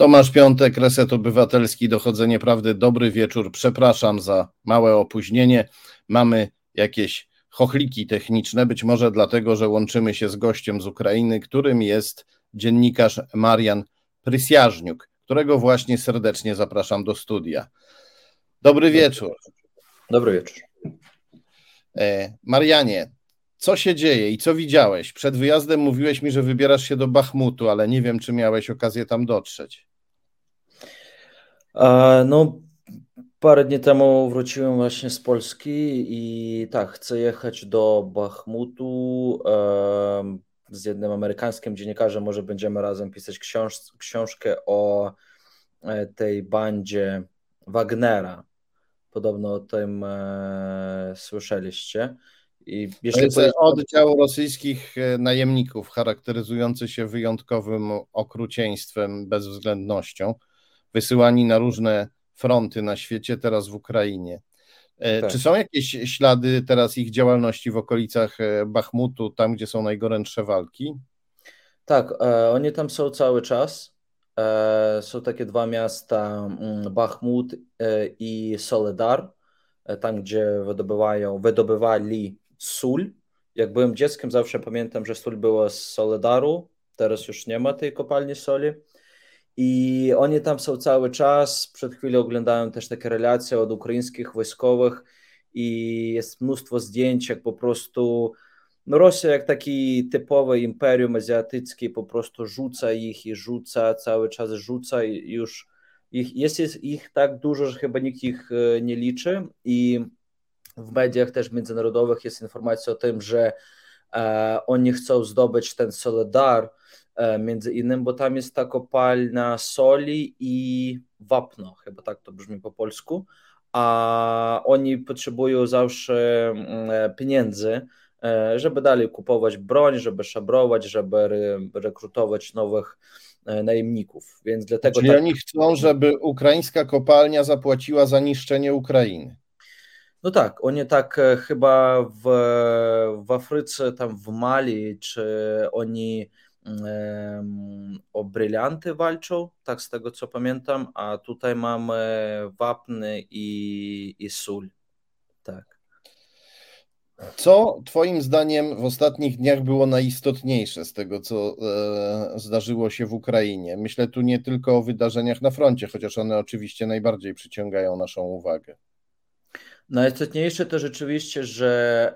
Tomasz Piątek, Reset Obywatelski, Dochodzenie Prawdy. Dobry wieczór, przepraszam za małe opóźnienie. Mamy jakieś chochliki techniczne, być może dlatego, że łączymy się z gościem z Ukrainy, którym jest dziennikarz Marian Prysiażniuk, którego właśnie serdecznie zapraszam do studia. Dobry wieczór. Dobry wieczór. Marianie, co się dzieje i co widziałeś? Przed wyjazdem mówiłeś mi, że wybierasz się do Bachmutu, ale nie wiem, czy miałeś okazję tam dotrzeć. No, parę dni temu wróciłem właśnie z Polski i tak, chcę jechać do Bachmutu z jednym amerykańskim dziennikarzem. Może będziemy razem pisać książkę o tej bandzie Wagnera. Podobno o tym słyszeliście. I jeszcze to jest oddział rosyjskich najemników charakteryzujący się wyjątkowym okrucieństwem, bezwzględnością, wysyłani na różne fronty na świecie, teraz w Ukrainie. Tak. Czy są jakieś ślady teraz ich działalności w okolicach Bachmutu, tam gdzie są najgorętsze walki? Tak, oni tam są cały czas. Są takie dwa miasta, Bachmut i Soledar, tam gdzie wydobywali sól. Jak byłem dzieckiem, zawsze pamiętam, że sól była z Soledaru, teraz już nie ma tej kopalni soli. I oni tam są cały czas. Przed chwilą oglądałem też takie relacje od ukraińskich wojskowych i jest mnóstwo zdjęć, jak po prostu no Rosja jak taki typowe imperium azjatyckie po prostu rzuca ich i rzuca, cały czas rzuca i już jest ich tak dużo, że chyba nikt ich nie liczy. I w mediach też międzynarodowych jest informacja o tym, że oni chcą zdobyć ten Soledar, między innymi, bo tam jest ta kopalnia soli i wapno, chyba tak to brzmi po polsku, a oni potrzebują zawsze pieniędzy, żeby dalej kupować broń, żeby szabrować, żeby rekrutować nowych najemników, więc dlatego... Czyli oni chcą, żeby ukraińska kopalnia zapłaciła za niszczenie Ukrainy. No tak, oni tak chyba w Afryce, tam w Mali, czy oni o brylianty walczą, tak z tego co pamiętam, a tutaj mamy wapny i sól. Tak. Co twoim zdaniem w ostatnich dniach było najistotniejsze z tego, co zdarzyło się w Ukrainie? Myślę tu nie tylko o wydarzeniach na froncie, chociaż one oczywiście najbardziej przyciągają naszą uwagę. Najistotniejsze to rzeczywiście, że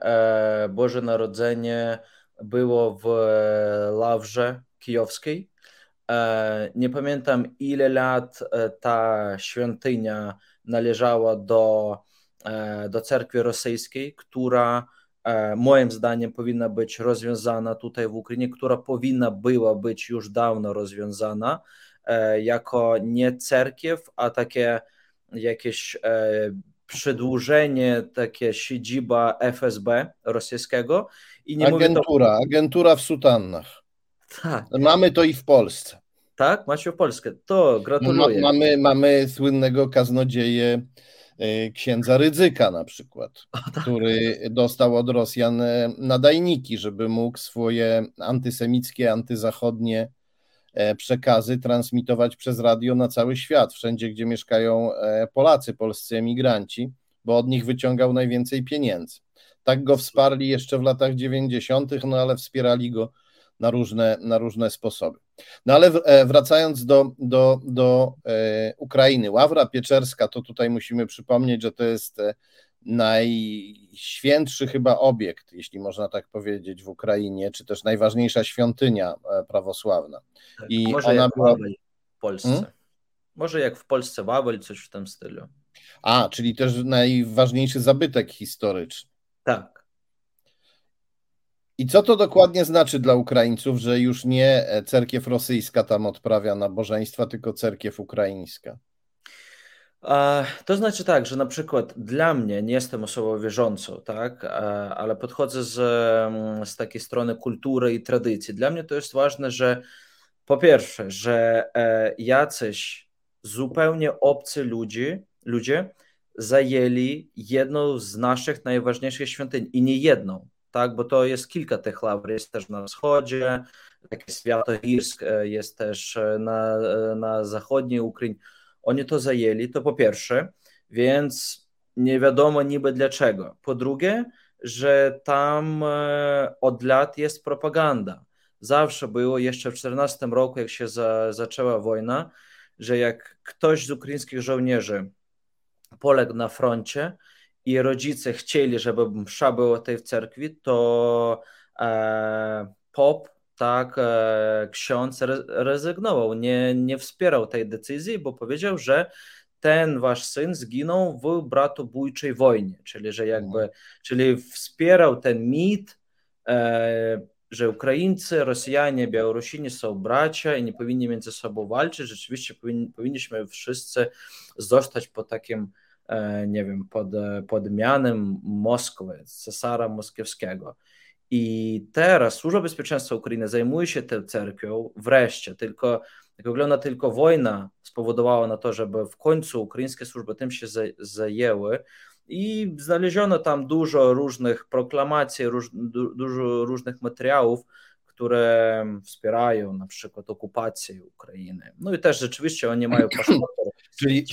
Boże Narodzenie było w Ławrze Kijowskiej. Nie pamiętam, ile lat ta świątynia należała do cerkwi rosyjskiej, która moim zdaniem powinna być rozwiązana tutaj w Ukrainie, która powinna była być już dawno rozwiązana jako nie cerkiew, a takie jakieś przedłużenie, takie siedziba FSB rosyjskiego. I nie agentura w sutannach. Tak. Mamy to i w Polsce. Tak? Macie w Polsce. To gratuluję. Mamy słynnego kaznodzieję księdza Rydzyka na przykład, tak, który dostał od Rosjan nadajniki, żeby mógł swoje antysemickie, antyzachodnie przekazy transmitować przez radio na cały świat, wszędzie gdzie mieszkają Polacy, polscy emigranci, bo od nich wyciągał najwięcej pieniędzy. Tak go wsparli jeszcze w latach 90., no ale wspierali go na różne sposoby. No ale wracając do Ukrainy, Ławra Pieczerska, to tutaj musimy przypomnieć, że to jest najświętszy chyba obiekt, jeśli można tak powiedzieć, w Ukrainie, czy też najważniejsza świątynia prawosławna. Tak, i może ona jak była... Wawel w Polsce. Może jak w Polsce Wawel, coś w tym stylu. A, czyli też najważniejszy zabytek historyczny. Tak. I co to dokładnie znaczy dla Ukraińców, że już nie cerkiew rosyjska tam odprawia nabożeństwa, tylko cerkiew ukraińska? To znaczy tak, że na przykład dla mnie, nie jestem osobą wierzącą, tak, ale podchodzę z takiej strony kultury i tradycji. Dla mnie to jest ważne, że po pierwsze, że jacyś zupełnie obcy ludzie zajęli jedną z naszych najważniejszych świątyń i nie jedną. Tak, bo to jest kilka tych ławr, jest też na wschodzie, takie Świętoirsk jest też na zachodniej Ukrainie. Oni to zajęli, to po pierwsze, więc nie wiadomo niby dlaczego. Po drugie, że tam od lat jest propaganda. Zawsze było, jeszcze w 2014 roku, jak się zaczęła wojna, że jak ktoś z ukraińskich żołnierzy poległ na froncie i rodzice chcieli, żeby msza była tej w cerkwi, to pop, tak, ksiądz rezygnował, nie wspierał tej decyzji, bo powiedział, że ten wasz syn zginął w bratobójczej wojnie, czyli że jakby, czyli wspierał ten mit, że Ukraińcy, Rosjanie, Białorusini są bracia i nie powinni między sobą walczyć, rzeczywiście powinniśmy wszyscy zostać pod takim, nie wiem, pod mianem Moskwy, cesara moskiewskiego. I teraz Służba Bezpieczeństwa Ukrainy zajmuje się tą cerkwią wreszcie, tylko jak wygląda, tylko wojna spowodowała na to, żeby w końcu ukraińskie służby tym się zajęły i znaleziono tam dużo różnych proklamacji, dużo różnych materiałów, które wspierają na przykład okupację Ukrainy. No i też rzeczywiście oni mają paszporty. Czyli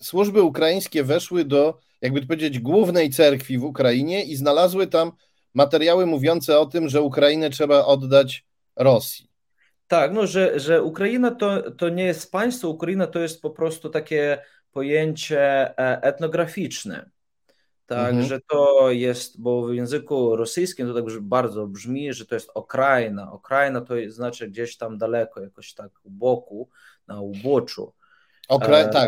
służby ukraińskie weszły do, jakby to powiedzieć, głównej cerkwi w Ukrainie i znalazły tam materiały mówiące o tym, że Ukrainę trzeba oddać Rosji. Tak, no, że Ukraina to nie jest państwo, Ukraina to jest po prostu takie pojęcie etnograficzne. Tak, że to jest, bo w języku rosyjskim to tak bardzo brzmi, że to jest Okraina. Okraina to znaczy gdzieś tam daleko, jakoś tak u boku, na uboczu.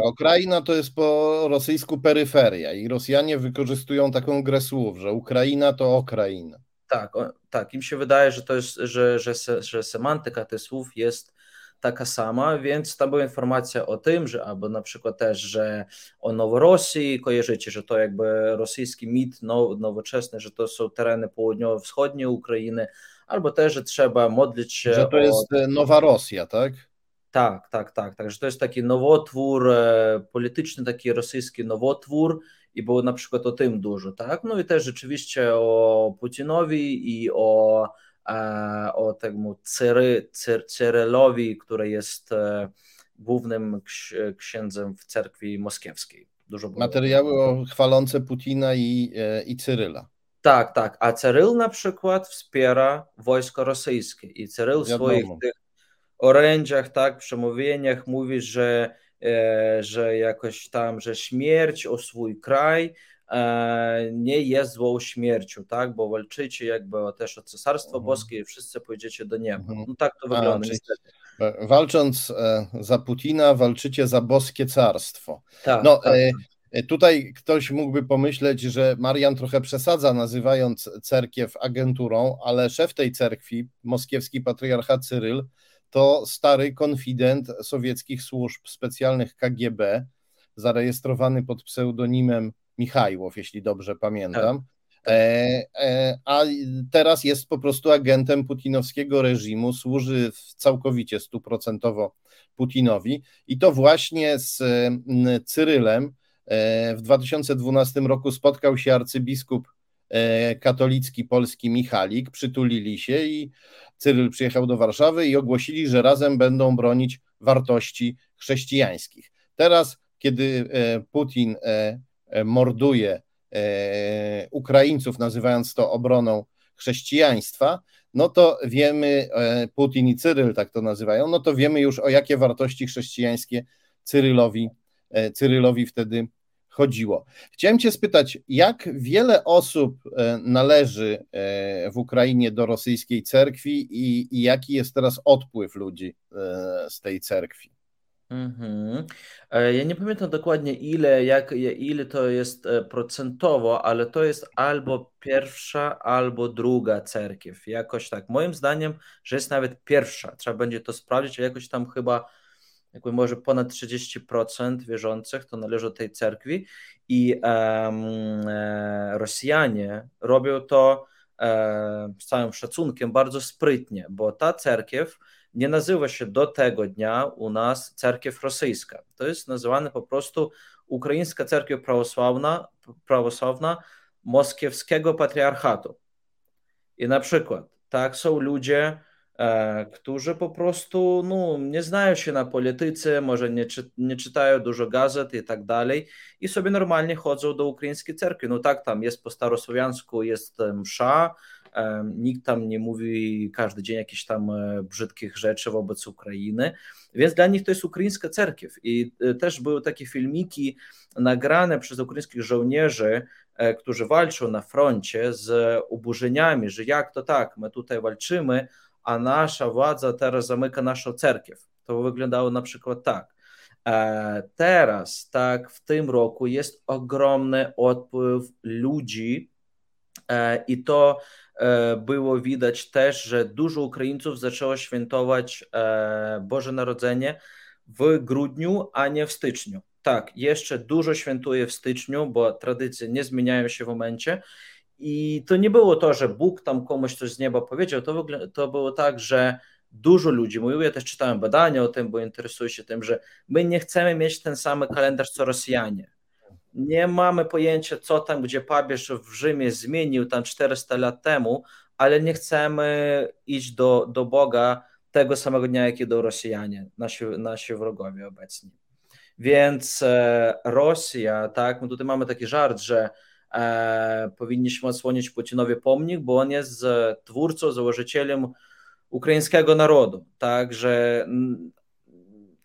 Okraina to jest po rosyjsku peryferia i Rosjanie wykorzystują taką grę słów, że Ukraina to Okraina. Tak, im się wydaje, że to jest, że semantyka tych słów jest taka sama, więc tam była informacja o tym, że albo na przykład też, że o Noworosji kojarzycie, że to jakby rosyjski mit nowoczesny, że to są tereny południowo-wschodnie Ukrainy, albo też, że trzeba modlić się. Że to jest Nowa Rosja, tak? Tak. Także to jest taki nowotwór polityczny, taki rosyjski nowotwór i było na przykład o tym dużo, tak? No i też rzeczywiście o Putinowi i o temu Cyrylowi, który jest głównym księdzem w cerkwi moskiewskiej. Dużo materiały chwalące Putina i Cyryla. Tak. A Cyryl na przykład wspiera wojsko rosyjskie i Cyryl w swoich orędziach, tak, przemówieniach mówi, że jakoś tam, że śmierć o swój kraj nie jest złą śmiercią, tak, bo walczycie jakby też o Cesarstwo Boskie i wszyscy pójdziecie do nieba. No tak to wygląda. Walcząc za Putina, walczycie za boskie carstwo. Tutaj ktoś mógłby pomyśleć, że Marian trochę przesadza, nazywając cerkiew agenturą, ale szef tej cerkwi, moskiewski patriarcha Cyryl, to stary konfident sowieckich służb specjalnych KGB, zarejestrowany pod pseudonimem Michajłow, jeśli dobrze pamiętam, a teraz jest po prostu agentem putinowskiego reżimu, służy całkowicie 100% Putinowi i to właśnie z Cyrylem w 2012 roku spotkał się arcybiskup katolicki polski Michalik, przytulili się i Cyryl przyjechał do Warszawy i ogłosili, że razem będą bronić wartości chrześcijańskich. Teraz, kiedy Putin morduje Ukraińców, nazywając to obroną chrześcijaństwa, no to wiemy, Putin i Cyryl tak to nazywają, no to wiemy już, o jakie wartości chrześcijańskie Cyrylowi wtedy chodziło. Chciałem cię spytać, jak wiele osób należy w Ukrainie do rosyjskiej cerkwi i jaki jest teraz odpływ ludzi z tej cerkwi? Ja nie pamiętam dokładnie ile to jest procentowo, ale to jest albo pierwsza, albo druga cerkiew. Jakoś tak. Moim zdaniem, że jest nawet pierwsza. Trzeba będzie to sprawdzić, ale jakoś tam chyba może ponad 30% wierzących to należy do tej cerkwi i Rosjanie robią to z całym szacunkiem bardzo sprytnie, bo ta cerkiew nie nazywa się do tego dnia u nas cerkiew rosyjska. To jest nazywane po prostu Ukraińska Cerkiew Prawosławna Moskiewskiego Patriarchatu. I na przykład tak są ludzie którzy po prostu nie znają się na polityce, może nie czytają dużo gazet i tak dalej i sobie normalnie chodzą do ukraińskiej cerkwi. No tak, tam jest po starosłowiańsku, jest msza, nikt tam nie mówi każdy dzień jakichś tam brzydkich rzeczy wobec Ukrainy, więc dla nich to jest ukraińska cerkiew. I też były takie filmiki nagrane przez ukraińskich żołnierzy, którzy walczą na froncie z oburzeniami, że jak to tak, my tutaj walczymy, a nasza władza teraz zamyka naszą cerkiew. To wyglądało na przykład tak. Teraz, tak, w tym roku jest ogromny odpływ ludzi i to było widać też, że dużo Ukraińców zaczęło świętować Boże Narodzenie w grudniu, a nie w styczniu. Tak, jeszcze dużo świętuje w styczniu, bo tradycje nie zmieniają się w momencie. I to nie było to, że Bóg tam komuś coś z nieba powiedział, to było tak, że dużo ludzi mówiło, ja też czytałem badania o tym, bo interesuję się tym, że my nie chcemy mieć ten sam kalendarz co Rosjanie. Nie mamy pojęcia, co tam, gdzie papież w Rzymie zmienił tam 400 lat temu, ale nie chcemy iść do Boga tego samego dnia, jak idą Rosjanie, nasi wrogowie obecni. Więc Rosja, tak, my tutaj mamy taki żart, że powinniśmy odsłonić Putinowi pomnik, bo on jest twórcą, założycielem ukraińskiego narodu. Także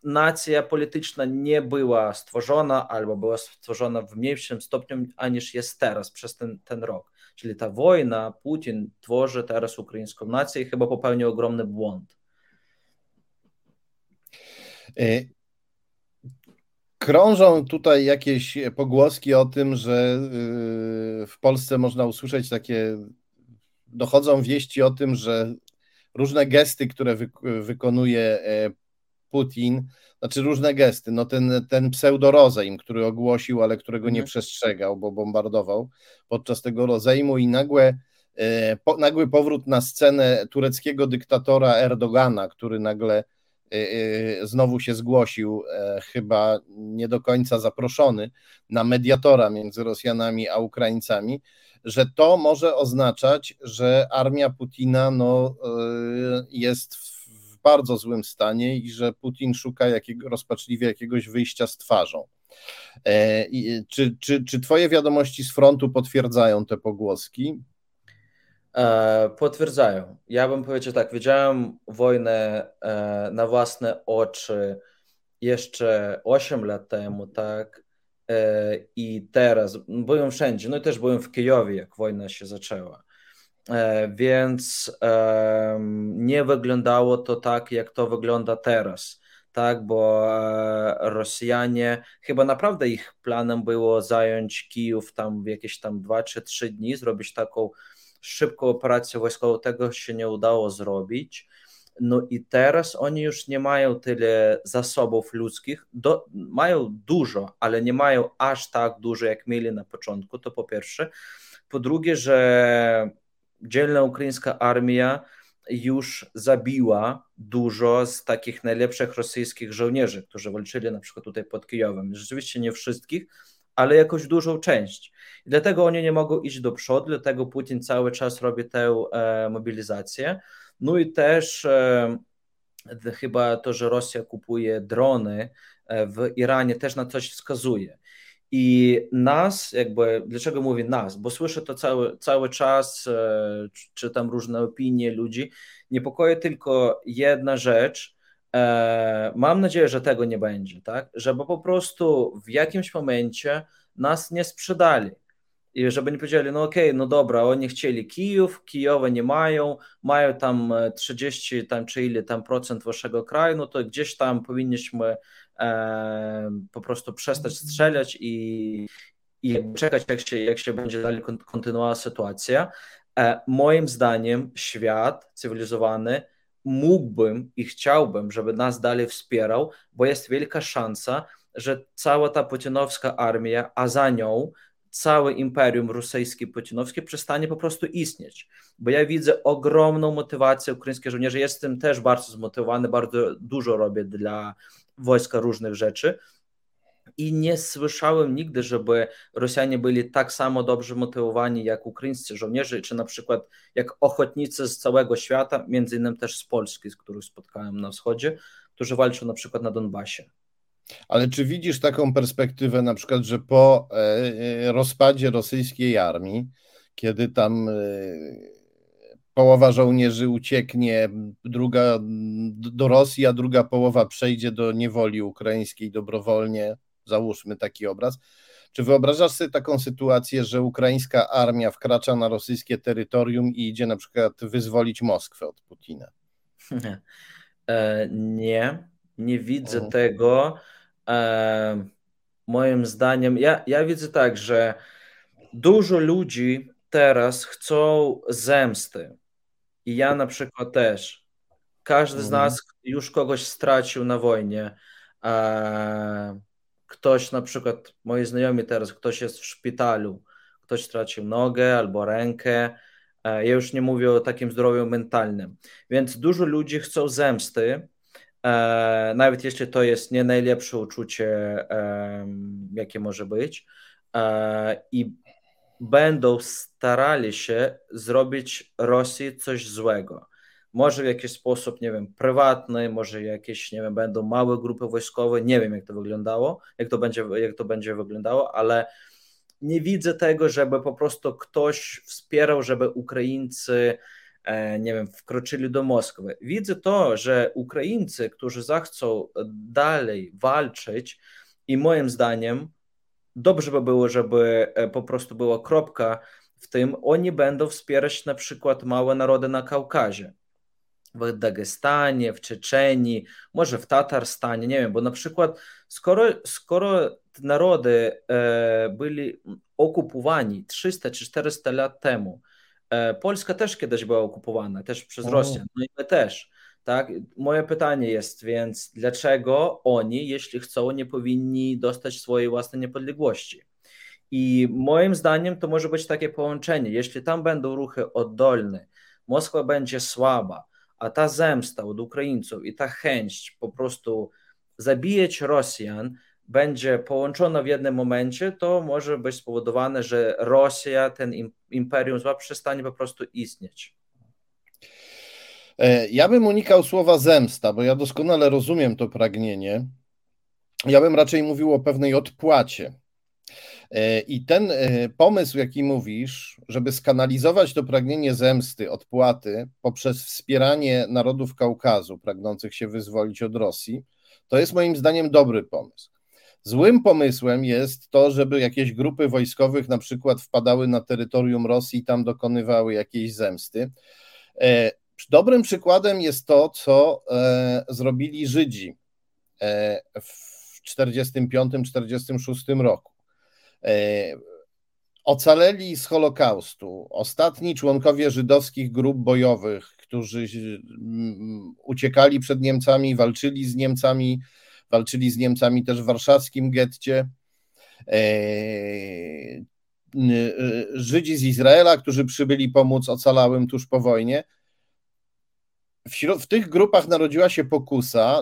nacja polityczna nie była stworzona albo była stworzona w mniejszym stopniu, aniż jest teraz przez ten rok. Czyli ta wojna, Putin tworzy teraz ukraińską nację i chyba popełnił ogromny błąd. Krążą tutaj jakieś pogłoski o tym, że w Polsce można usłyszeć takie, dochodzą wieści o tym, że różne gesty, które wykonuje Putin, znaczy różne gesty, ten pseudorozejm, który ogłosił, ale którego nie przestrzegał, bo bombardował podczas tego rozejmu i nagły powrót na scenę tureckiego dyktatora Erdogana, który nagle znowu się zgłosił, chyba nie do końca zaproszony, na mediatora między Rosjanami a Ukraińcami, że to może oznaczać, że armia Putina jest w bardzo złym stanie i że Putin szuka rozpaczliwie jakiegoś wyjścia z twarzą. Czy twoje wiadomości z frontu potwierdzają te pogłoski? Potwierdzają. Ja bym powiedział tak, widziałem wojnę na własne oczy jeszcze 8 lat temu, tak, i teraz byłem wszędzie, no i też byłem w Kijowie, jak wojna się zaczęła, więc nie wyglądało to tak, jak to wygląda teraz, tak, bo Rosjanie, chyba naprawdę ich planem było zająć Kijów tam w jakieś tam 2 czy 3 dni, zrobić taką szybką operację wojskową, tego się nie udało zrobić. No i teraz oni już nie mają tyle zasobów ludzkich, mają dużo, ale nie mają aż tak dużo, jak mieli na początku, to po pierwsze. Po drugie, że dzielna ukraińska armia już zabiła dużo z takich najlepszych rosyjskich żołnierzy, którzy walczyli na przykład tutaj pod Kijowem. Rzeczywiście nie wszystkich, ale jakąś dużą część. I dlatego oni nie mogą iść do przodu, dlatego Putin cały czas robi tę mobilizację. No i też chyba to, że Rosja kupuje drony w Iranie, też na coś wskazuje. I nas, dlaczego mówię nas? Bo słyszę to cały czas, czytam różne opinie ludzi. Niepokoi tylko jedna rzecz, mam nadzieję, że tego nie będzie, tak? Żeby po prostu w jakimś momencie nas nie sprzedali i żeby nie powiedzieli, no okej, no dobra, oni chcieli Kijów, Kijowa nie mają, mają tam 30 tam, czy ile tam procent waszego kraju, no to gdzieś tam powinniśmy po prostu przestać strzelać i czekać, jak się będzie dalej kontynuowała sytuacja. Moim zdaniem świat cywilizowany mógłbym i chciałbym, żeby nas dalej wspierał, bo jest wielka szansa, że cała ta putinowska armia, a za nią całe imperium rosyjskie, putinowskie przestanie po prostu istnieć, bo ja widzę ogromną motywację ukraińskich żołnierzy, jestem też bardzo zmotywowany, bardzo dużo robię dla wojska różnych rzeczy, I nie słyszałem nigdy, żeby Rosjanie byli tak samo dobrze motywowani jak ukraińscy żołnierze, czy na przykład jak ochotnicy z całego świata, między innymi też z Polski, z których spotkałem na wschodzie, którzy walczą na przykład na Donbasie. Ale czy widzisz taką perspektywę na przykład, że po rozpadzie rosyjskiej armii, kiedy tam połowa żołnierzy ucieknie, druga do Rosji, a druga połowa przejdzie do niewoli ukraińskiej dobrowolnie, załóżmy taki obraz. Czy wyobrażasz sobie taką sytuację, że ukraińska armia wkracza na rosyjskie terytorium i idzie na przykład wyzwolić Moskwę od Putina? Nie widzę tego. Moim zdaniem, ja widzę tak, że dużo ludzi teraz chcą zemsty. I ja na przykład też. Każdy z nas już kogoś stracił na wojnie. Ktoś na przykład, moi znajomi teraz, ktoś jest w szpitalu, ktoś stracił nogę albo rękę. Ja już nie mówię o takim zdrowiu mentalnym. Więc dużo ludzi chcą zemsty, nawet jeśli to jest nie najlepsze uczucie, jakie może być. I będą starali się zrobić Rosji coś złego. Może w jakiś sposób, nie wiem, prywatny, może jakieś, nie wiem, będą małe grupy wojskowe, nie wiem jak to będzie wyglądało, ale nie widzę tego, żeby po prostu ktoś wspierał, żeby Ukraińcy, nie wiem, wkroczyli do Moskwy. Widzę to, że Ukraińcy, którzy zechcą dalej walczyć i moim zdaniem dobrze by było, żeby po prostu była kropka w tym, oni będą wspierać na przykład małe narody na Kaukazie, w Dagestanie, w Czeczenii, może w Tatarstanie, nie wiem, bo na przykład skoro narody byli okupowani 300 czy 400 lat temu, Polska też kiedyś była okupowana, też przez Rosjan, no i my też. Tak? Moje pytanie jest więc, dlaczego oni, jeśli chcą, nie powinni dostać swojej własnej niepodległości? I moim zdaniem to może być takie połączenie. Jeśli tam będą ruchy oddolne, Moskwa będzie słaba, a ta zemsta od Ukraińców i ta chęć po prostu zabijać Rosjan będzie połączona w jednym momencie, to może być spowodowane, że Rosja, ten imperium zła, przestanie po prostu istnieć. Ja bym unikał słowa zemsta, bo ja doskonale rozumiem to pragnienie. Ja bym raczej mówił o pewnej odpłacie. I ten pomysł, jaki mówisz, żeby skanalizować to pragnienie zemsty, odpłaty poprzez wspieranie narodów Kaukazu pragnących się wyzwolić od Rosji, to jest moim zdaniem dobry pomysł. Złym pomysłem jest to, żeby jakieś grupy wojskowych na przykład wpadały na terytorium Rosji i tam dokonywały jakiejś zemsty. Dobrym przykładem jest to, co zrobili Żydzi w 1945-1946 roku. Ocaleli z Holokaustu ostatni członkowie żydowskich grup bojowych, którzy uciekali przed Niemcami, walczyli z Niemcami też w warszawskim getcie. Żydzi z Izraela, którzy przybyli pomóc ocalałym tuż po wojnie. W tych grupach narodziła się pokusa,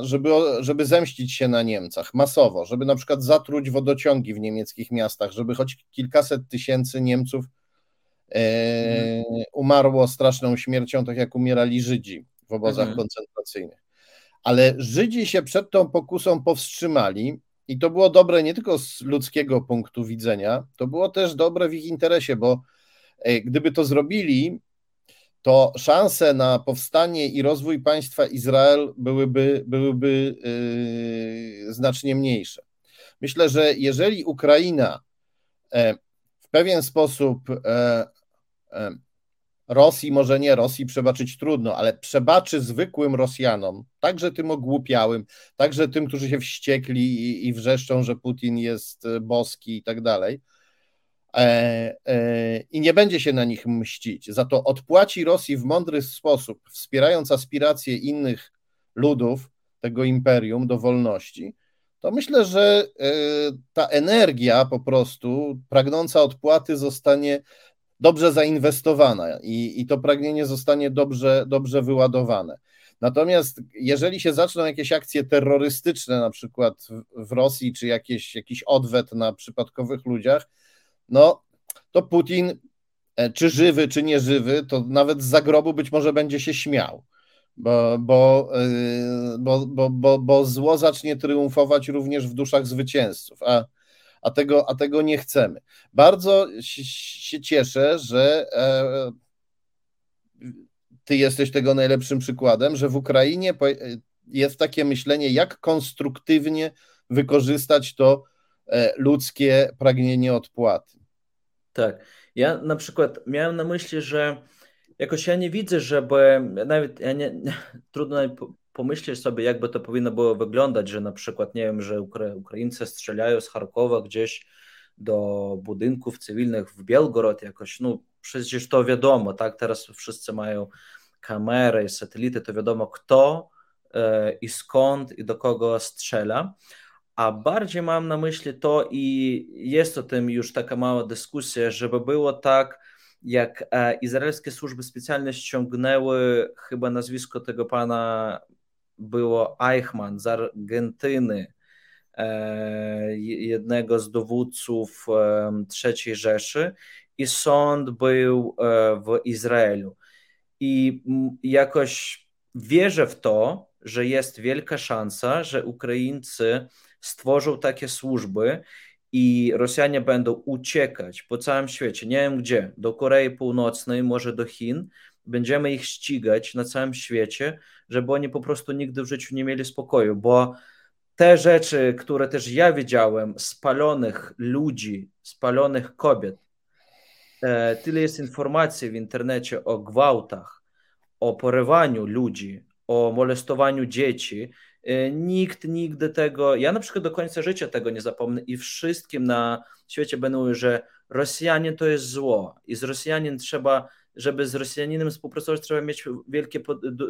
żeby zemścić się na Niemcach masowo, żeby na przykład zatruć wodociągi w niemieckich miastach, żeby choć kilkaset tysięcy Niemców umarło straszną śmiercią, tak jak umierali Żydzi w obozach koncentracyjnych. Ale Żydzi się przed tą pokusą powstrzymali i to było dobre nie tylko z ludzkiego punktu widzenia, to było też dobre w ich interesie, bo gdyby to zrobili, to szanse na powstanie i rozwój państwa Izrael byłyby znacznie mniejsze. Myślę, że jeżeli Ukraina w pewien sposób Rosji, może nie Rosji, przebaczyć trudno, ale przebaczy zwykłym Rosjanom, także tym ogłupiałym, także tym, którzy się wściekli i wrzeszczą, że Putin jest boski i tak dalej, i nie będzie się na nich mścić. Za to odpłaci Rosji w mądry sposób, wspierając aspiracje innych ludów tego imperium do wolności, to myślę, że ta energia po prostu pragnąca odpłaty zostanie dobrze zainwestowana i to pragnienie zostanie dobrze wyładowane. Natomiast jeżeli się zaczną jakieś akcje terrorystyczne, na przykład w Rosji, czy jakiś odwet na przypadkowych ludziach, no to Putin, czy żywy, czy nieżywy, to nawet z zagrobu być może będzie się śmiał, bo zło zacznie triumfować również w duszach zwycięzców, a tego nie chcemy. Bardzo się cieszę, że ty jesteś tego najlepszym przykładem, że w Ukrainie jest takie myślenie, jak konstruktywnie wykorzystać to ludzkie pragnienie odpłaty. Tak. Ja na przykład miałem na myśli, że jakoś ja nie widzę, żeby nawet trudno pomyśleć sobie, jakby to powinno było wyglądać, że na przykład, nie wiem, że Ukraińcy strzelają z Charkowa gdzieś do budynków cywilnych w Białgorod jakoś, no przecież to wiadomo, tak, teraz wszyscy mają kamery i satelity, to wiadomo kto i skąd i do kogo strzela, a bardziej mam na myśli to i jest o tym już taka mała dyskusja, żeby było tak, jak izraelskie służby specjalne ściągnęły, chyba nazwisko tego pana było Eichmann z Argentyny, jednego z dowódców III Rzeszy, i sąd był w Izraelu. I jakoś wierzę w to, że jest wielka szansa, że Ukraińcy stworzą takie służby i Rosjanie będą uciekać po całym świecie, nie wiem gdzie, do Korei Północnej, może do Chin, będziemy ich ścigać na całym świecie, żeby oni po prostu nigdy w życiu nie mieli spokoju, bo te rzeczy, które też ja widziałem, spalonych ludzi, spalonych kobiet, tyle jest informacji w internecie o gwałtach, o porywaniu ludzi, o molestowaniu dzieci. Nikt nigdy tego, ja na przykład do końca życia tego nie zapomnę i wszystkim na świecie będę mówił, że Rosjanin to jest zło i z Rosjanin trzeba, żeby z Rosjaninem współpracować, trzeba mieć wielkie,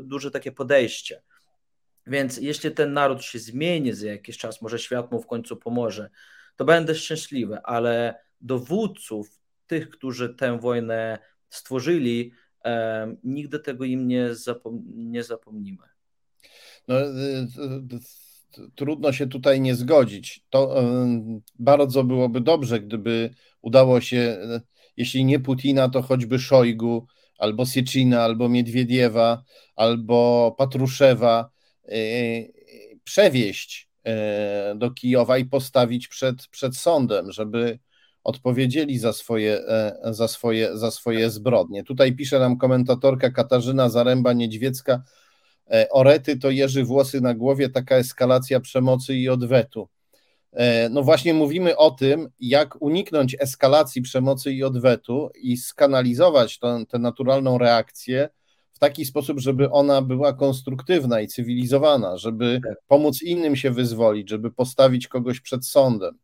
duże takie podejście. Więc jeśli ten naród się zmieni za jakiś czas, może świat mu w końcu pomoże, to będę szczęśliwy, ale dowódców, tych, którzy tę wojnę stworzyli, nigdy tego im nie zapomnimy. No, trudno się tutaj nie zgodzić. To bardzo byłoby dobrze, gdyby udało się, jeśli nie Putina, to choćby Szojgu, albo Sieczina, albo Miedwiediewa, albo Patruszewa przewieźć do Kijowa i postawić przed sądem, żeby odpowiedzieli za swoje zbrodnie. Tutaj pisze nam komentatorka Katarzyna Zaręba-Niedźwiecka, orety to jeży włosy na głowie, taka eskalacja przemocy i odwetu. No właśnie mówimy o tym, jak uniknąć eskalacji przemocy i odwetu i skanalizować tę naturalną reakcję w taki sposób, żeby ona była konstruktywna i cywilizowana, żeby pomóc innym się wyzwolić, żeby postawić kogoś przed sądem.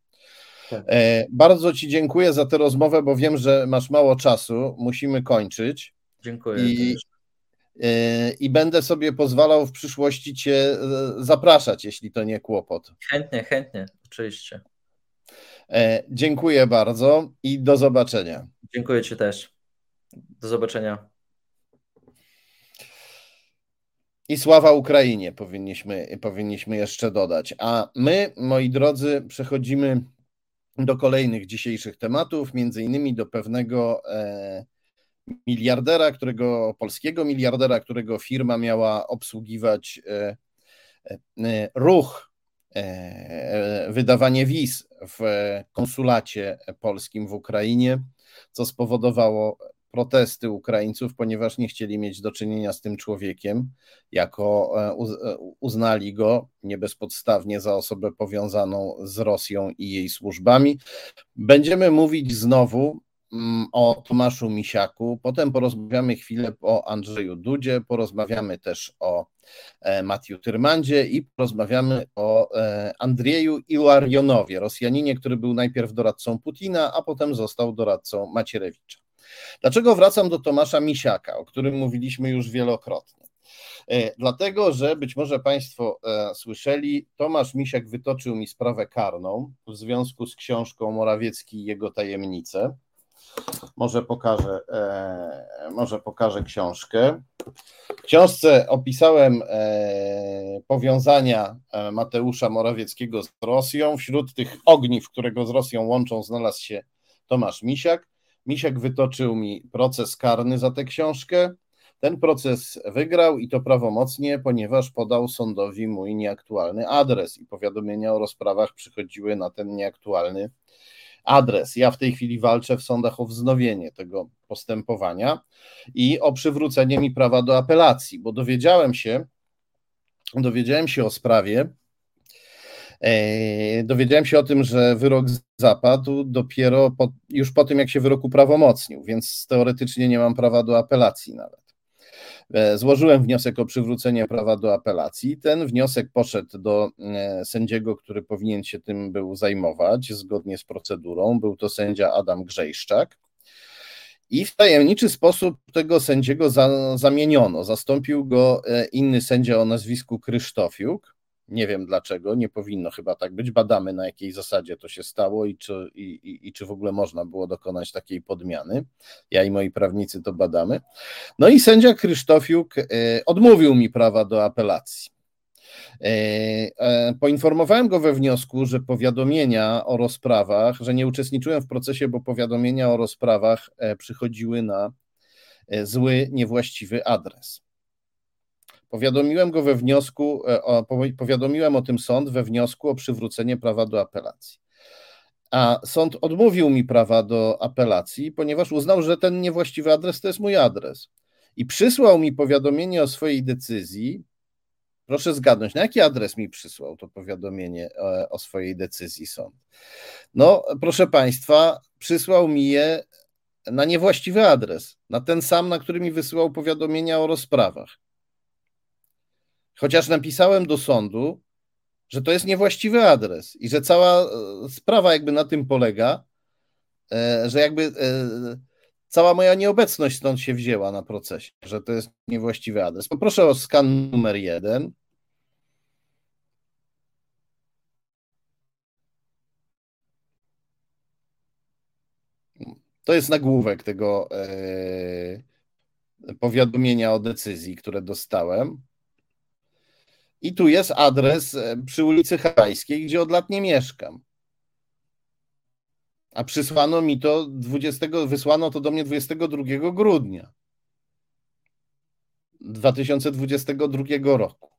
Tak. Bardzo ci dziękuję za tę rozmowę, bo wiem, że masz mało czasu, musimy kończyć. Dziękuję. I będę sobie pozwalał w przyszłości cię zapraszać, jeśli to nie kłopot. Chętnie, oczywiście. Dziękuję bardzo i do zobaczenia. Dziękuję ci też. Do zobaczenia. I sława Ukrainie powinniśmy jeszcze dodać. A my, moi drodzy, przechodzimy do kolejnych dzisiejszych tematów, między innymi do pewnego miliardera, polskiego miliardera, którego firma miała obsługiwać ruch, wydawanie wiz w konsulacie polskim w Ukrainie, co spowodowało protesty Ukraińców, ponieważ nie chcieli mieć do czynienia z tym człowiekiem, jako uznali go nie bezpodstawnie za osobę powiązaną z Rosją i jej służbami. Będziemy mówić znowu o Tomaszu Misiaku, potem porozmawiamy chwilę o Andrzeju Dudzie, porozmawiamy też o Mateusz Tyrmandzie i porozmawiamy o Andrieju Iłarionowie, Rosjaninie, który był najpierw doradcą Putina, a potem został doradcą Macierewicza. Dlaczego wracam do Tomasza Misiaka, o którym mówiliśmy już wielokrotnie? Dlatego, że być może Państwo słyszeli, Tomasz Misiak wytoczył mi sprawę karną w związku z książką Morawiecki i jego tajemnice. Może pokażę książkę. W książce opisałem powiązania Mateusza Morawieckiego z Rosją. Wśród tych ogniw, które go z Rosją łączą, znalazł się Tomasz Misiak. Misiak wytoczył mi proces karny za tę książkę. Ten proces wygrał i to prawomocnie, ponieważ podał sądowi mój nieaktualny adres i powiadomienia o rozprawach przychodziły na ten nieaktualny adres. Ja w tej chwili walczę w sądach o wznowienie tego postępowania i o przywrócenie mi prawa do apelacji, bo dowiedziałem się o sprawie, dowiedziałem się o tym, że wyrok zapadł dopiero już po tym, jak się wyrok uprawomocnił, więc teoretycznie nie mam prawa do apelacji nawet. Złożyłem wniosek o przywrócenie prawa do apelacji. Ten wniosek poszedł do sędziego, który powinien się tym był zajmować zgodnie z procedurą. Był to sędzia Adam Grzejszczak. I w tajemniczy sposób tego sędziego zamieniono. Zastąpił go inny sędzia o nazwisku Krysztofiuk. Nie wiem dlaczego, nie powinno chyba tak być. Badamy, na jakiej zasadzie to się stało i czy w ogóle można było dokonać takiej podmiany. Ja i moi prawnicy to badamy. No i sędzia Krysztofiuk odmówił mi prawa do apelacji. Poinformowałem go we wniosku, że powiadomienia o rozprawach, że nie uczestniczyłem w procesie, bo powiadomienia o rozprawach przychodziły na zły, niewłaściwy adres. Powiadomiłem go we wniosku, powiadomiłem o tym sąd we wniosku o przywrócenie prawa do apelacji. A sąd odmówił mi prawa do apelacji, ponieważ uznał, że ten niewłaściwy adres to jest mój adres. I przysłał mi powiadomienie o swojej decyzji. Proszę zgadnąć, na jaki adres mi przysłał to powiadomienie o swojej decyzji sąd? No, proszę Państwa, przysłał mi je na niewłaściwy adres, na ten sam, na który mi wysyłał powiadomienia o rozprawach. Chociaż napisałem do sądu, że to jest niewłaściwy adres i że cała sprawa jakby na tym polega, że jakby cała moja nieobecność stąd się wzięła na procesie, że to jest niewłaściwy adres. Poproszę o skan numer 1. To jest nagłówek tego powiadomienia o decyzji, które dostałem. I tu jest adres przy ulicy Hajskiej, gdzie od lat nie mieszkam. A przysłano mi to wysłano to do mnie 22 grudnia 2022 roku.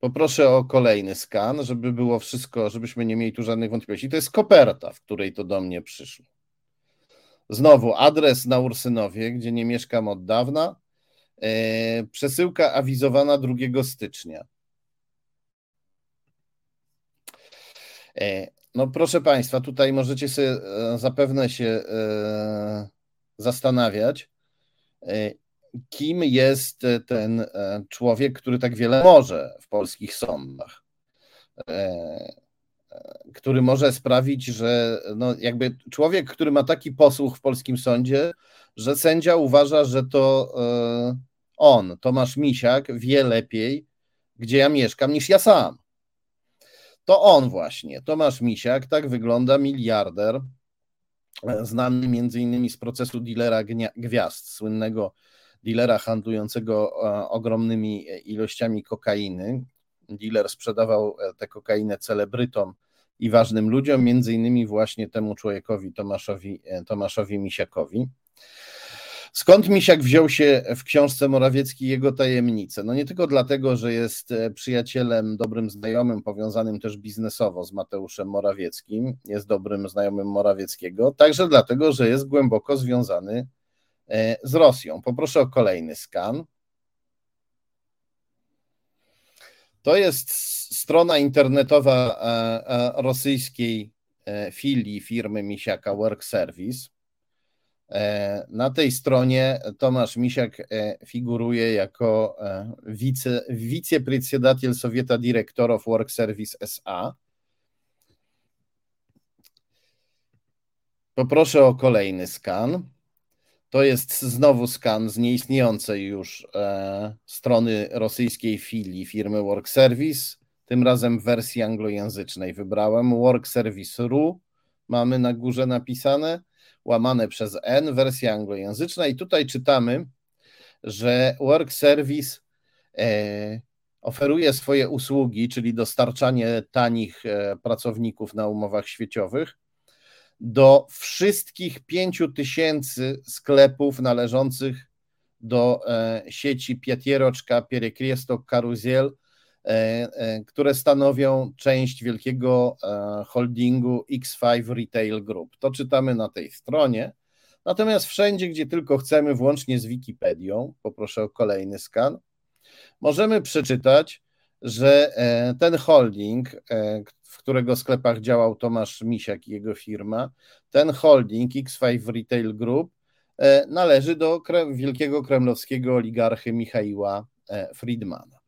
Poproszę o kolejny skan, żeby było wszystko, żebyśmy nie mieli tu żadnych wątpliwości. To jest koperta, w której to do mnie przyszło. Znowu adres na Ursynowie, gdzie nie mieszkam od dawna. Przesyłka awizowana 2 stycznia. No proszę Państwa, tutaj możecie sobie zapewne się zastanawiać, kim jest ten człowiek, który tak wiele może w polskich sądach, który może sprawić, że no jakby człowiek, który ma taki posłuch w polskim sądzie, że sędzia uważa, że to on, Tomasz Misiak, wie lepiej, gdzie ja mieszkam, niż ja sam. To on właśnie, Tomasz Misiak, tak wygląda miliarder, znany między innymi z procesu dilera gwiazd, słynnego dilera handlującego ogromnymi ilościami kokainy. Diler sprzedawał tę kokainę celebrytom i ważnym ludziom, między innymi właśnie temu człowiekowi, Tomaszowi Misiakowi. Skąd Misiak wziął się w książce Morawiecki i jego tajemnice? No nie tylko dlatego, że jest przyjacielem, dobrym znajomym, powiązanym też biznesowo z Mateuszem Morawieckim, jest dobrym znajomym Morawieckiego, także dlatego, że jest głęboko związany z Rosją. Poproszę o kolejny skan. To jest strona internetowa rosyjskiej filii firmy Misiaka Work Service. Na tej stronie Tomasz Misiak figuruje jako wiceprzewodniczący Sowieta Dyrektorów Work Service S.A. Poproszę o kolejny skan. To jest znowu skan z nieistniejącej już strony rosyjskiej filii firmy Work Service. Tym razem w wersji anglojęzycznej wybrałem. Work Service.ru mamy na górze napisane. łamane przez N, wersja anglojęzyczna i tutaj czytamy, że Work Service oferuje swoje usługi, czyli dostarczanie tanich pracowników na umowach śmieciowych do wszystkich 5000 sklepów należących do sieci Piatieroczka, Perekresto, Karuzel, które stanowią część wielkiego holdingu X5 Retail Group. To czytamy na tej stronie. Natomiast wszędzie, gdzie tylko chcemy, włącznie z Wikipedią, poproszę o kolejny skan, możemy przeczytać, że ten holding, w którego sklepach działał Tomasz Misiak i jego firma, ten holding X5 Retail Group należy do wielkiego kremlowskiego oligarchy Michaiła Friedmana.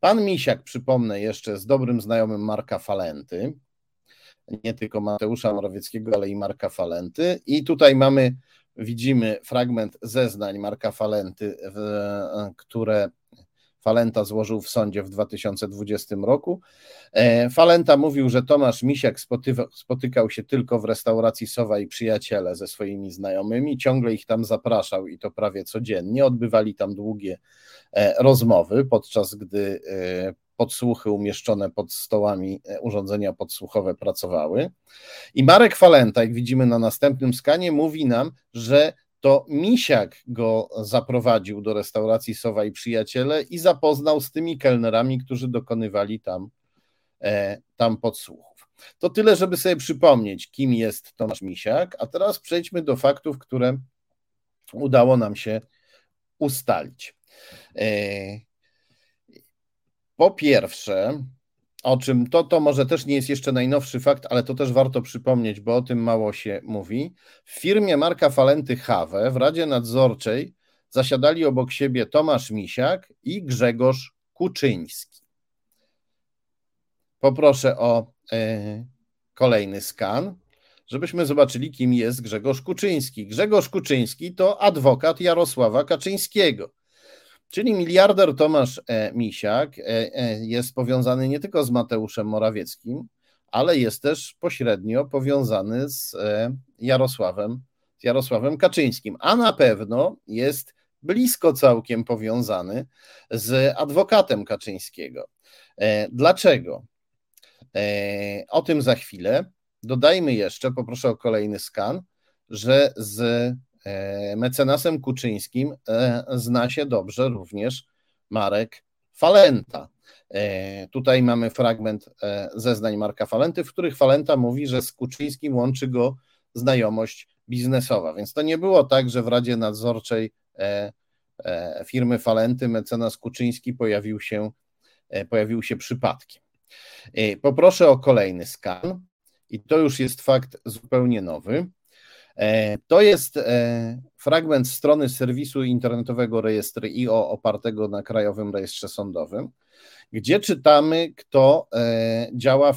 Pan Misiak, przypomnę jeszcze, z dobrym znajomym Marka Falenty, nie tylko Mateusza Morawieckiego, ale i Marka Falenty. I tutaj mamy, widzimy fragment zeznań Marka Falenty, które Falenta złożył w sądzie w 2020 roku. Falenta mówił, że Tomasz Misiak spotykał się tylko w restauracji Sowa i Przyjaciele ze swoimi znajomymi, ciągle ich tam zapraszał i to prawie codziennie. Odbywali tam długie rozmowy, podczas gdy podsłuchy umieszczone pod stołami urządzenia podsłuchowe pracowały. I Marek Falenta, jak widzimy na następnym skanie, mówi nam, że to Misiak go zaprowadził do restauracji Sowa i Przyjaciele i zapoznał z tymi kelnerami, którzy dokonywali tam podsłuchów. To tyle, żeby sobie przypomnieć, kim jest Tomasz Misiak, a teraz przejdźmy do faktów, które udało nam się ustalić. Po pierwsze, o czym to może też nie jest jeszcze najnowszy fakt, ale to też warto przypomnieć, bo o tym mało się mówi. W firmie Marka Falenty Hawe w Radzie Nadzorczej zasiadali obok siebie Tomasz Misiak i Grzegorz Kuczyński. Poproszę o kolejny skan, żebyśmy zobaczyli, kim jest Grzegorz Kuczyński. Grzegorz Kuczyński to adwokat Jarosława Kaczyńskiego. Czyli miliarder Tomasz Misiak jest powiązany nie tylko z Mateuszem Morawieckim, ale jest też pośrednio powiązany z Jarosławem Kaczyńskim, a na pewno jest blisko całkiem powiązany z adwokatem Kaczyńskiego. Dlaczego? O tym za chwilę. Dodajmy jeszcze, poproszę o kolejny skan, że z mecenasem Kuczyńskim zna się dobrze również Marek Falenta. Tutaj mamy fragment zeznań Marka Falenty, w których Falenta mówi, że z Kuczyńskim łączy go znajomość biznesowa. Więc to nie było tak, że w Radzie Nadzorczej firmy Falenty mecenas Kuczyński pojawił się przypadkiem. Poproszę o kolejny skan i to już jest fakt zupełnie nowy. To jest fragment strony serwisu internetowego Rejestr IO opartego na Krajowym Rejestrze Sądowym, gdzie czytamy, kto działa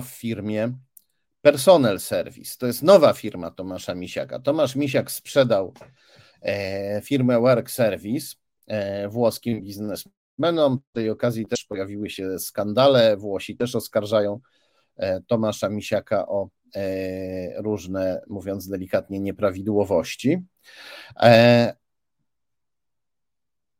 w firmie Personel Service. To jest nowa firma Tomasza Misiaka. Tomasz Misiak sprzedał firmę Work Service włoskim biznesmenom. W tej okazji też pojawiły się skandale. Włosi też oskarżają Tomasza Misiaka o różne, mówiąc delikatnie, nieprawidłowości.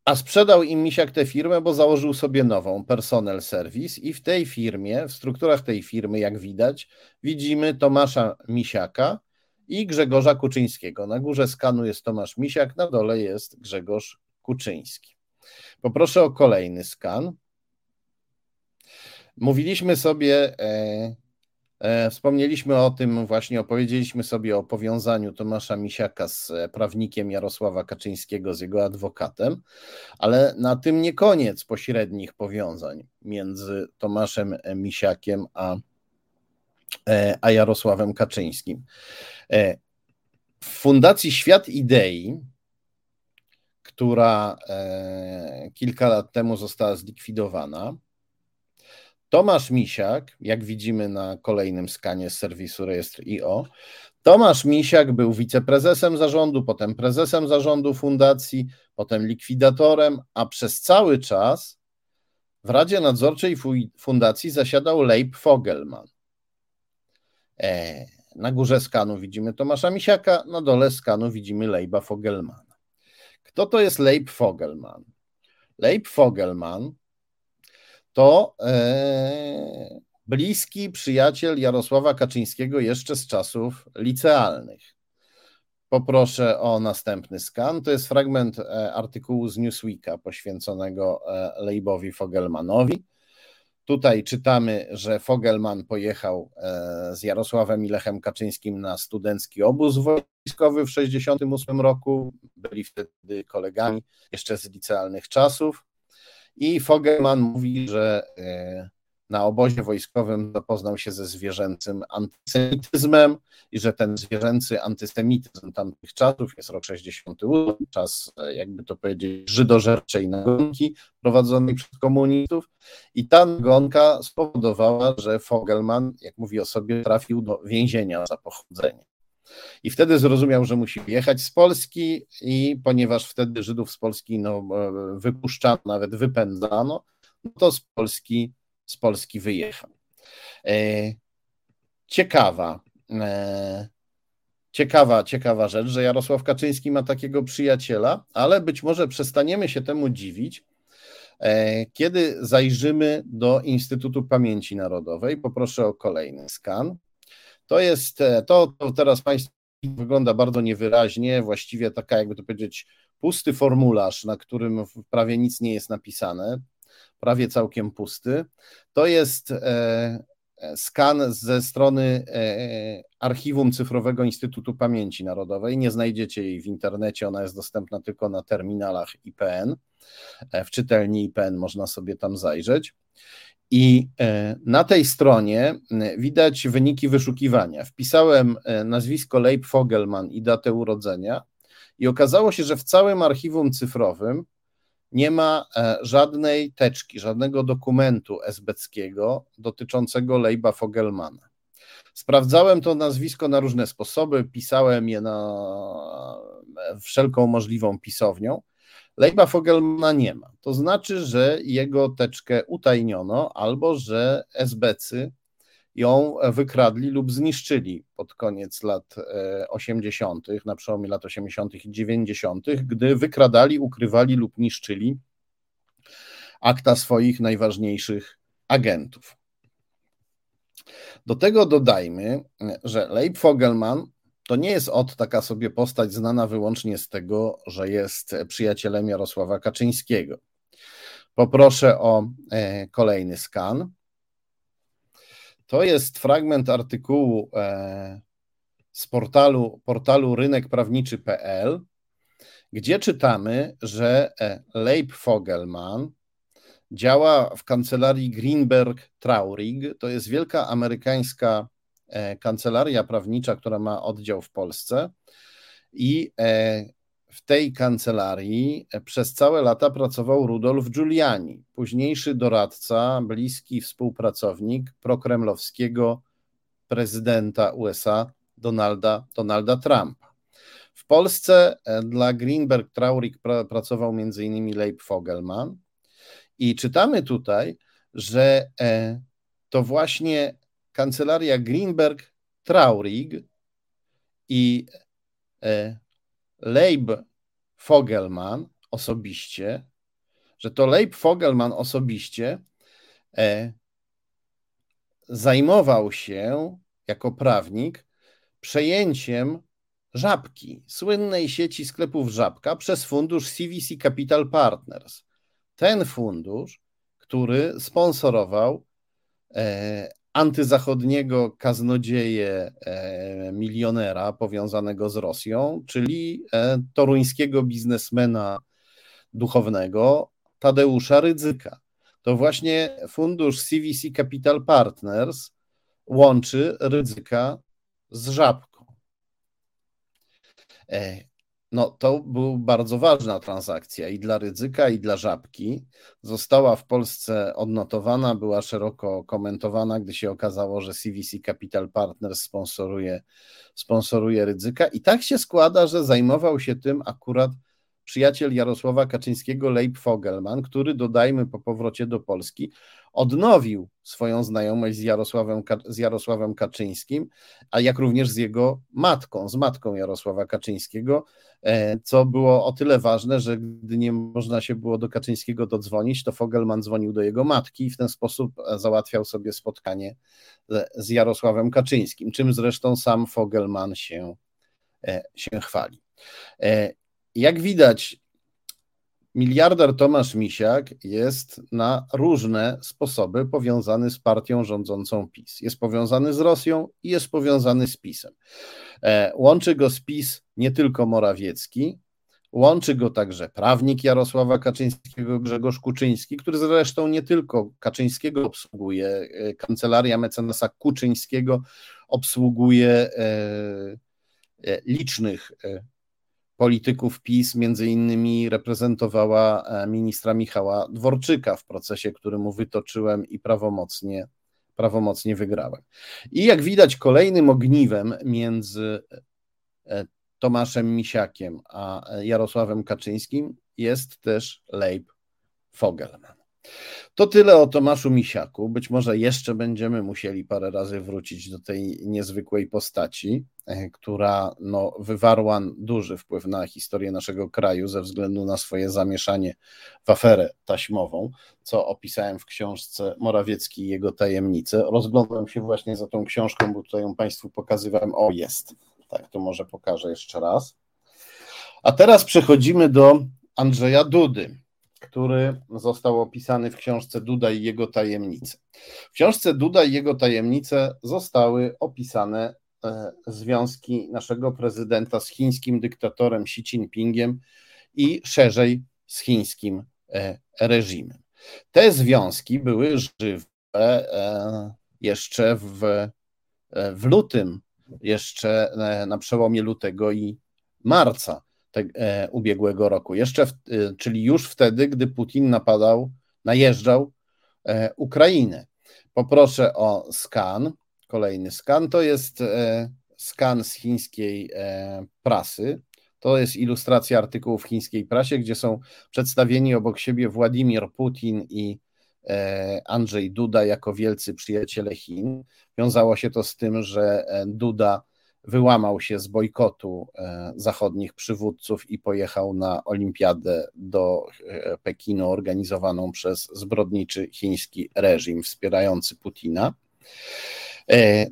A sprzedał im Misiak tę firmę, bo założył sobie nową, Personel Service, i w tej firmie, w strukturach tej firmy, jak widać, widzimy Tomasza Misiaka i Grzegorza Kuczyńskiego. Na górze skanu jest Tomasz Misiak, na dole jest Grzegorz Kuczyński. Poproszę o kolejny skan. Mówiliśmy sobie, wspomnieliśmy o tym właśnie, opowiedzieliśmy sobie o powiązaniu Tomasza Misiaka z prawnikiem Jarosława Kaczyńskiego, z jego adwokatem, ale na tym nie koniec pośrednich powiązań między Tomaszem Misiakiem a Jarosławem Kaczyńskim. W Fundacji Świat Idei, która kilka lat temu została zlikwidowana, Tomasz Misiak, jak widzimy na kolejnym skanie z serwisu Rejestr.io, Tomasz Misiak był wiceprezesem zarządu, potem prezesem zarządu fundacji, potem likwidatorem, a przez cały czas w Radzie Nadzorczej fundacji zasiadał Leib Fogelman. Na górze skanu widzimy Tomasza Misiaka, na dole skanu widzimy Leiba Fogelmana. Kto to jest Leib Fogelman? Leib Fogelman to bliski przyjaciel Jarosława Kaczyńskiego jeszcze z czasów licealnych. Poproszę o następny skan. To jest fragment artykułu z Newsweeka poświęconego Leibowi Fogelmanowi. Tutaj czytamy, że Fogelman pojechał z Jarosławem i Lechem Kaczyńskim na studencki obóz wojskowy w 1968 roku. Byli wtedy kolegami jeszcze z licealnych czasów. I Fogelman mówi, że na obozie wojskowym zapoznał się ze zwierzęcym antysemityzmem i że ten zwierzęcy antysemityzm tamtych czasów, jest rok 68, czas, jakby to powiedzieć, żydożerczej nagonki prowadzonej przez komunistów, i ta nagonka spowodowała, że Fogelman, jak mówi o sobie, trafił do więzienia za pochodzenie. I wtedy zrozumiał, że musi wyjechać z Polski, i ponieważ wtedy Żydów z Polski wypuszczano, nawet wypędzano, no to z Polski wyjechał. Ciekawa rzecz, że Jarosław Kaczyński ma takiego przyjaciela, ale być może przestaniemy się temu dziwić, kiedy zajrzymy do Instytutu Pamięci Narodowej. Poproszę o kolejny skan. To teraz państwo wygląda bardzo niewyraźnie, właściwie taka, jakby to powiedzieć, pusty formularz, na którym prawie nic nie jest napisane. Prawie całkiem pusty. To jest skan ze strony Archiwum Cyfrowego Instytutu Pamięci Narodowej. Nie znajdziecie jej w internecie, ona jest dostępna tylko na terminalach IPN. W czytelni IPN można sobie tam zajrzeć. I na tej stronie widać wyniki wyszukiwania. Wpisałem nazwisko Leib Fogelman i datę urodzenia i okazało się, że w całym archiwum cyfrowym nie ma żadnej teczki, żadnego dokumentu esbeckiego dotyczącego Leiba Fogelmana. Sprawdzałem to nazwisko na różne sposoby, pisałem je na wszelką możliwą pisownią. Leiba Fogelmana nie ma. To znaczy, że jego teczkę utajniono albo że esbecy ją wykradli lub zniszczyli pod koniec lat 80., na przełomie lat 80. i 90., gdy wykradali, ukrywali lub niszczyli akta swoich najważniejszych agentów. Do tego dodajmy, że Leib Fogelman to nie jest od taka sobie postać znana wyłącznie z tego, że jest przyjacielem Jarosława Kaczyńskiego. Poproszę o kolejny skan. To jest fragment artykułu z portalu rynekprawniczy.pl, gdzie czytamy, że Leib Fogelman działa w kancelarii Greenberg-Traurig. To jest wielka amerykańska kancelaria prawnicza, która ma oddział w Polsce, i w tej kancelarii przez całe lata pracował Rudolf Giuliani, późniejszy doradca, bliski współpracownik prokremlowskiego prezydenta USA Donalda Trumpa. W Polsce dla Greenberg-Traurig pracował m.in. Leib Fogelman, i czytamy tutaj, że to właśnie kancelaria Greenberg-Traurig i Leib Fogelman osobiście, że to Leib Fogelman osobiście zajmował się jako prawnik przejęciem Żabki, słynnej sieci sklepów Żabka, przez fundusz CVC Capital Partners. Ten fundusz, który sponsorował antyzachodniego kaznodzieję milionera powiązanego z Rosją, czyli toruńskiego biznesmena duchownego Tadeusza Rydzyka. To właśnie fundusz CVC Capital Partners łączy Rydzyka z Żabką. No, to była bardzo ważna transakcja i dla Rydzyka, i dla Żabki. Została w Polsce odnotowana, była szeroko komentowana, gdy się okazało, że CVC Capital Partners sponsoruje Rydzyka. I tak się składa, że zajmował się tym akurat przyjaciel Jarosława Kaczyńskiego Leib Fogelman, który, dodajmy, po powrocie do Polski odnowił swoją znajomość z Jarosławem Kaczyńskim, a jak również z jego matką, z matką Jarosława Kaczyńskiego, co było o tyle ważne, że gdy nie można się było do Kaczyńskiego dodzwonić, to Fogelman dzwonił do jego matki i w ten sposób załatwiał sobie spotkanie z Jarosławem Kaczyńskim, czym zresztą sam Fogelman się chwali. Jak widać, miliarder Tomasz Misiak jest na różne sposoby powiązany z partią rządzącą PiS. Jest powiązany z Rosją i jest powiązany z PiS-em. Łączy go z PiS nie tylko Morawiecki, łączy go także prawnik Jarosława Kaczyńskiego Grzegorz Kuczyński, który zresztą nie tylko Kaczyńskiego obsługuje, kancelaria mecenasa Kuczyńskiego obsługuje licznych polityków PiS, między innymi reprezentowała ministra Michała Dworczyka w procesie, który mu wytoczyłem i prawomocnie wygrałem. I jak widać, kolejnym ogniwem między Tomaszem Misiakiem a Jarosławem Kaczyńskim jest też Leib Fogelman. To tyle o Tomaszu Misiaku. Być może jeszcze będziemy musieli parę razy wrócić do tej niezwykłej postaci, która wywarła duży wpływ na historię naszego kraju ze względu na swoje zamieszanie w aferę taśmową, co opisałem w książce Morawiecki i jego tajemnice. Rozglądam się właśnie za tą książką, bo tutaj ją Państwu pokazywałem. O, jest. Tak, to może pokażę jeszcze raz. A teraz przechodzimy do Andrzeja Dudy, który został opisany w książce Duda i jego tajemnice. W książce Duda i jego tajemnice zostały opisane związki naszego prezydenta z chińskim dyktatorem Xi Jinpingiem i szerzej z chińskim reżimem. Te związki były żywe jeszcze w lutym, jeszcze na przełomie lutego i marca ubiegłego roku, czyli już wtedy, gdy Putin najeżdżał Ukrainę. Poproszę o skan, kolejny skan, to jest skan z chińskiej prasy, to jest ilustracja artykułów w chińskiej prasie, gdzie są przedstawieni obok siebie Władimir Putin i Andrzej Duda jako wielcy przyjaciele Chin. Wiązało się to z tym, że Duda wyłamał się z bojkotu zachodnich przywódców i pojechał na olimpiadę do Pekinu organizowaną przez zbrodniczy chiński reżim wspierający Putina.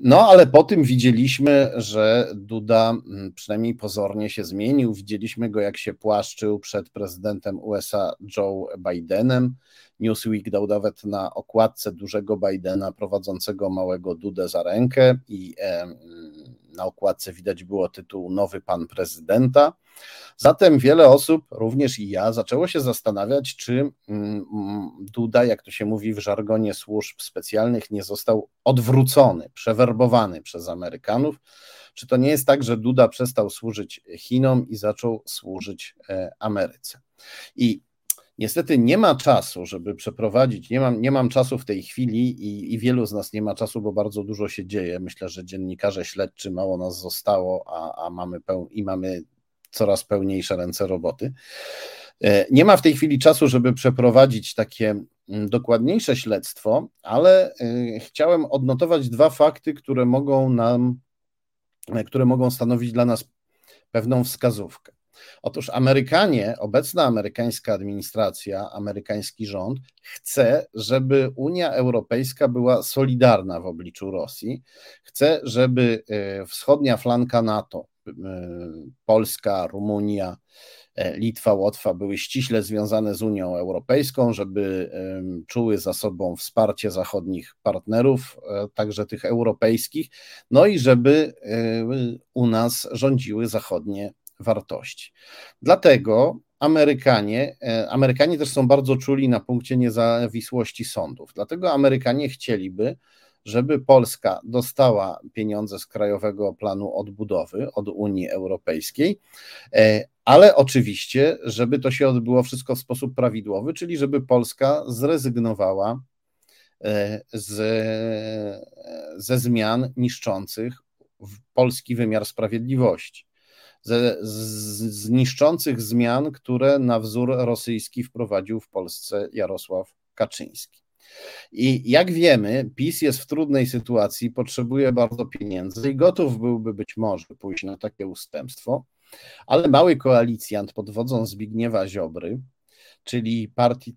No ale po tym widzieliśmy, że Duda przynajmniej pozornie się zmienił. Widzieliśmy go, jak się płaszczył przed prezydentem USA Joe Bidenem. Newsweek dał nawet na okładce dużego Bidena prowadzącego małego Dudę za rękę i na okładce widać było tytuł Nowy Pan Prezydenta. Zatem wiele osób, również i ja, zaczęło się zastanawiać, czy Duda, jak to się mówi w żargonie służb specjalnych, nie został odwrócony, przewerbowany przez Amerykanów. Czy to nie jest tak, że Duda przestał służyć Chinom i zaczął służyć Ameryce? I niestety nie ma czasu, żeby przeprowadzić, nie mam czasu w tej chwili i wielu z nas nie ma czasu, bo bardzo dużo się dzieje. Myślę, że dziennikarze śledczy mało nas zostało, mamy coraz pełniejsze ręce roboty. Nie ma w tej chwili czasu, żeby przeprowadzić takie dokładniejsze śledztwo, ale chciałem odnotować dwa fakty, które mogą stanowić dla nas pewną wskazówkę. Otóż Amerykanie, obecna amerykańska administracja, amerykański rząd chce, żeby Unia Europejska była solidarna w obliczu Rosji. Chce, żeby wschodnia flanka NATO, Polska, Rumunia, Litwa, Łotwa były ściśle związane z Unią Europejską, żeby czuły za sobą wsparcie zachodnich partnerów, także tych europejskich, no i żeby u nas rządziły zachodnie wartości. Dlatego Amerykanie też są bardzo czuli na punkcie niezawisłości sądów. Dlatego Amerykanie chcieliby, żeby Polska dostała pieniądze z Krajowego Planu Odbudowy od Unii Europejskiej, ale oczywiście, żeby to się odbyło wszystko w sposób prawidłowy, czyli żeby Polska zrezygnowała ze zmian niszczących polski wymiar sprawiedliwości. z niszczących zmian, które na wzór rosyjski wprowadził w Polsce Jarosław Kaczyński. I jak wiemy, PiS jest w trudnej sytuacji, potrzebuje bardzo pieniędzy i gotów byłby być może pójść na takie ustępstwo, ale mały koalicjant pod wodzą Zbigniewa Ziobry, czyli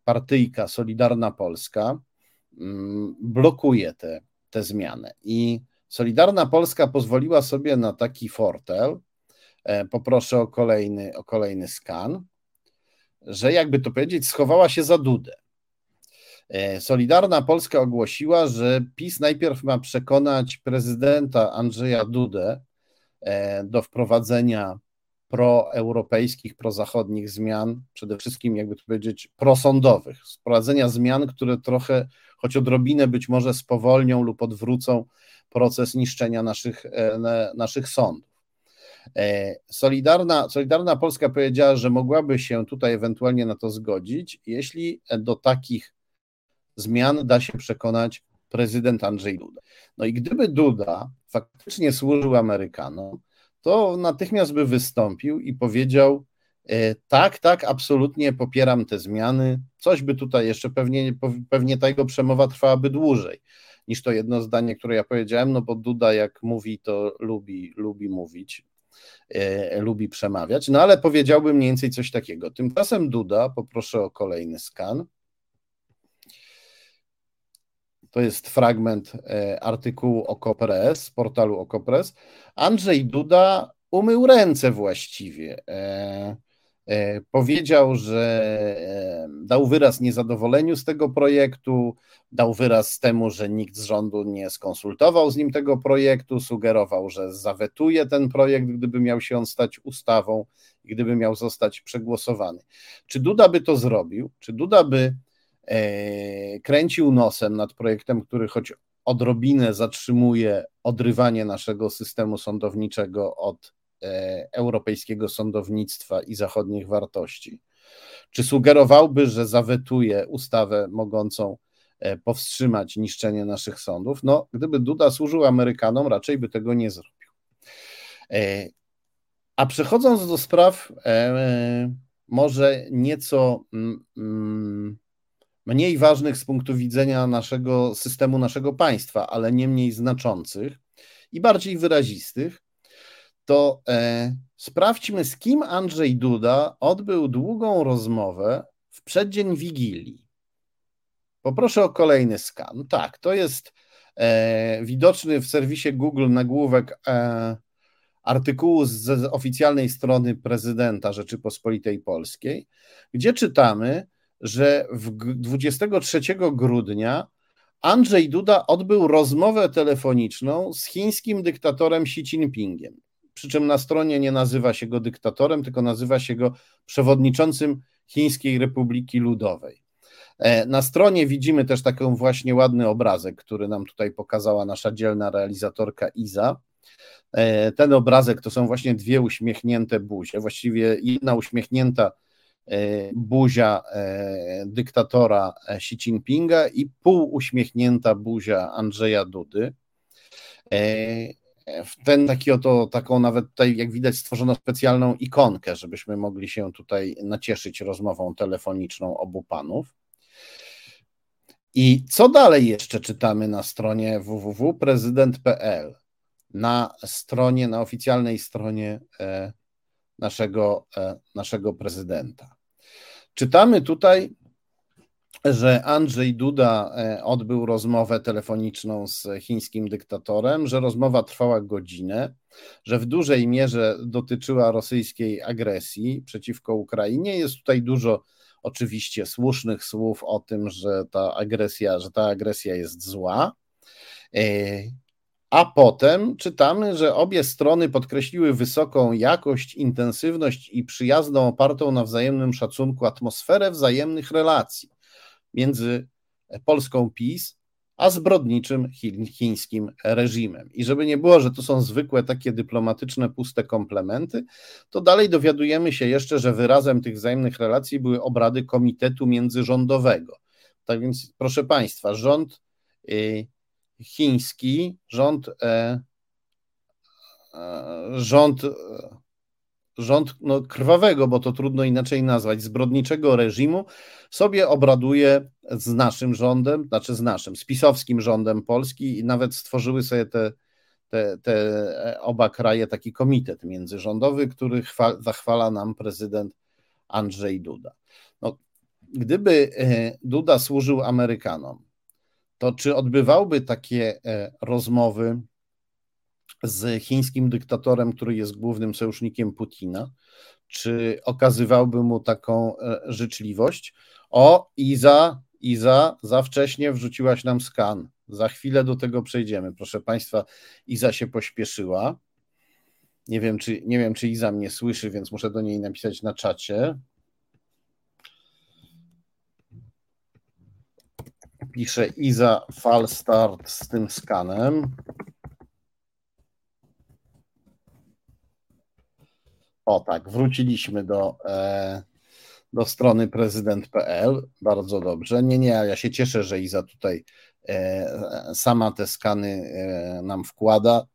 partyjka Solidarna Polska, blokuje te zmiany. I Solidarna Polska pozwoliła sobie na taki fortel, poproszę o kolejny skan, że jakby to powiedzieć, schowała się za Dudę. Solidarna Polska ogłosiła, że PiS najpierw ma przekonać prezydenta Andrzeja Dudę do wprowadzenia proeuropejskich, prozachodnich zmian, przede wszystkim, jakby to powiedzieć, prosądowych, wprowadzenia zmian, które trochę, choć odrobinę być może spowolnią lub odwrócą proces niszczenia naszych sądów. Solidarna Polska powiedziała, że mogłaby się tutaj ewentualnie na to zgodzić, jeśli do takich zmian da się przekonać prezydent Andrzej Duda. No i gdyby Duda faktycznie służył Amerykanom, to natychmiast by wystąpił i powiedział: tak, absolutnie popieram te zmiany. Coś by tutaj jeszcze, pewnie ta jego przemowa trwałaby dłużej niż to jedno zdanie, które ja powiedziałem, no bo Duda jak mówi, to lubi mówić, lubi przemawiać, no ale powiedziałby mniej więcej coś takiego. Tymczasem Duda, poproszę o kolejny skan, to jest fragment artykułu OKO.press, z portalu OKO.press. Andrzej Duda umył ręce właściwie. Powiedział, że dał wyraz niezadowoleniu z tego projektu, dał wyraz temu, że nikt z rządu nie skonsultował z nim tego projektu, sugerował, że zawetuje ten projekt, gdyby miał się on stać ustawą, gdyby miał zostać przegłosowany. Czy Duda by to zrobił? Czy Duda by kręcił nosem nad projektem, który choć odrobinę zatrzymuje odrywanie naszego systemu sądowniczego od europejskiego sądownictwa i zachodnich wartości? Czy sugerowałby, że zawetuje ustawę mogącą powstrzymać niszczenie naszych sądów? No, gdyby Duda służył Amerykanom, raczej by tego nie zrobił. A przechodząc do spraw może nieco mniej ważnych z punktu widzenia naszego systemu, naszego państwa, ale nie mniej znaczących i bardziej wyrazistych, to sprawdźmy, z kim Andrzej Duda odbył długą rozmowę w przeddzień Wigilii. Poproszę o kolejny skan. Tak, to jest widoczny w serwisie Google nagłówek artykułu z oficjalnej strony prezydenta Rzeczypospolitej Polskiej, gdzie czytamy, że 23 grudnia Andrzej Duda odbył rozmowę telefoniczną z chińskim dyktatorem Xi Jinpingiem. Przy czym na stronie nie nazywa się go dyktatorem, tylko nazywa się go przewodniczącym Chińskiej Republiki Ludowej. Na stronie widzimy też taką właśnie ładny obrazek, który nam tutaj pokazała nasza dzielna realizatorka Iza. Ten obrazek to są właśnie dwie uśmiechnięte buzie, właściwie jedna uśmiechnięta buzia dyktatora Xi Jinpinga i półuśmiechnięta buzia Andrzeja Dudy. W ten taki oto, taką nawet tutaj, jak widać, stworzono specjalną ikonkę, żebyśmy mogli się tutaj nacieszyć rozmową telefoniczną obu panów. I co dalej jeszcze czytamy na stronie www.prezydent.pl, na oficjalnej stronie naszego prezydenta. Czytamy tutaj, że Andrzej Duda odbył rozmowę telefoniczną z chińskim dyktatorem, że rozmowa trwała godzinę, że w dużej mierze dotyczyła rosyjskiej agresji przeciwko Ukrainie. Jest tutaj dużo oczywiście słusznych słów o tym, że ta agresja jest zła. A potem czytamy, że obie strony podkreśliły wysoką jakość, intensywność i przyjazną, opartą na wzajemnym szacunku atmosferę wzajemnych relacji między Polską PiS a zbrodniczym chińskim reżimem. I żeby nie było, że to są zwykłe takie dyplomatyczne, puste komplementy, to dalej dowiadujemy się jeszcze, że wyrazem tych wzajemnych relacji były obrady komitetu międzyrządowego. Tak więc, proszę Państwa, rząd chiński, rząd rząd krwawego, bo to trudno inaczej nazwać, zbrodniczego reżimu, sobie obraduje z naszym rządem, znaczy z naszym, z pisowskim rządem Polski i nawet stworzyły sobie te oba kraje taki komitet międzyrządowy, który zachwala nam prezydent Andrzej Duda. No, gdyby Duda służył Amerykanom, to czy odbywałby takie rozmowy z chińskim dyktatorem, który jest głównym sojusznikiem Putina, czy okazywałby mu taką życzliwość? O, Iza, za wcześnie wrzuciłaś nam skan. Za chwilę do tego przejdziemy. Proszę Państwa, Iza się pośpieszyła. Nie wiem, czy Iza mnie słyszy, więc muszę do niej napisać na czacie. Pisze Iza Falstart z tym skanem. O tak, wróciliśmy do strony prezydent.pl. Bardzo dobrze. Nie, ja się cieszę, że Iza tutaj sama te skany nam wkłada.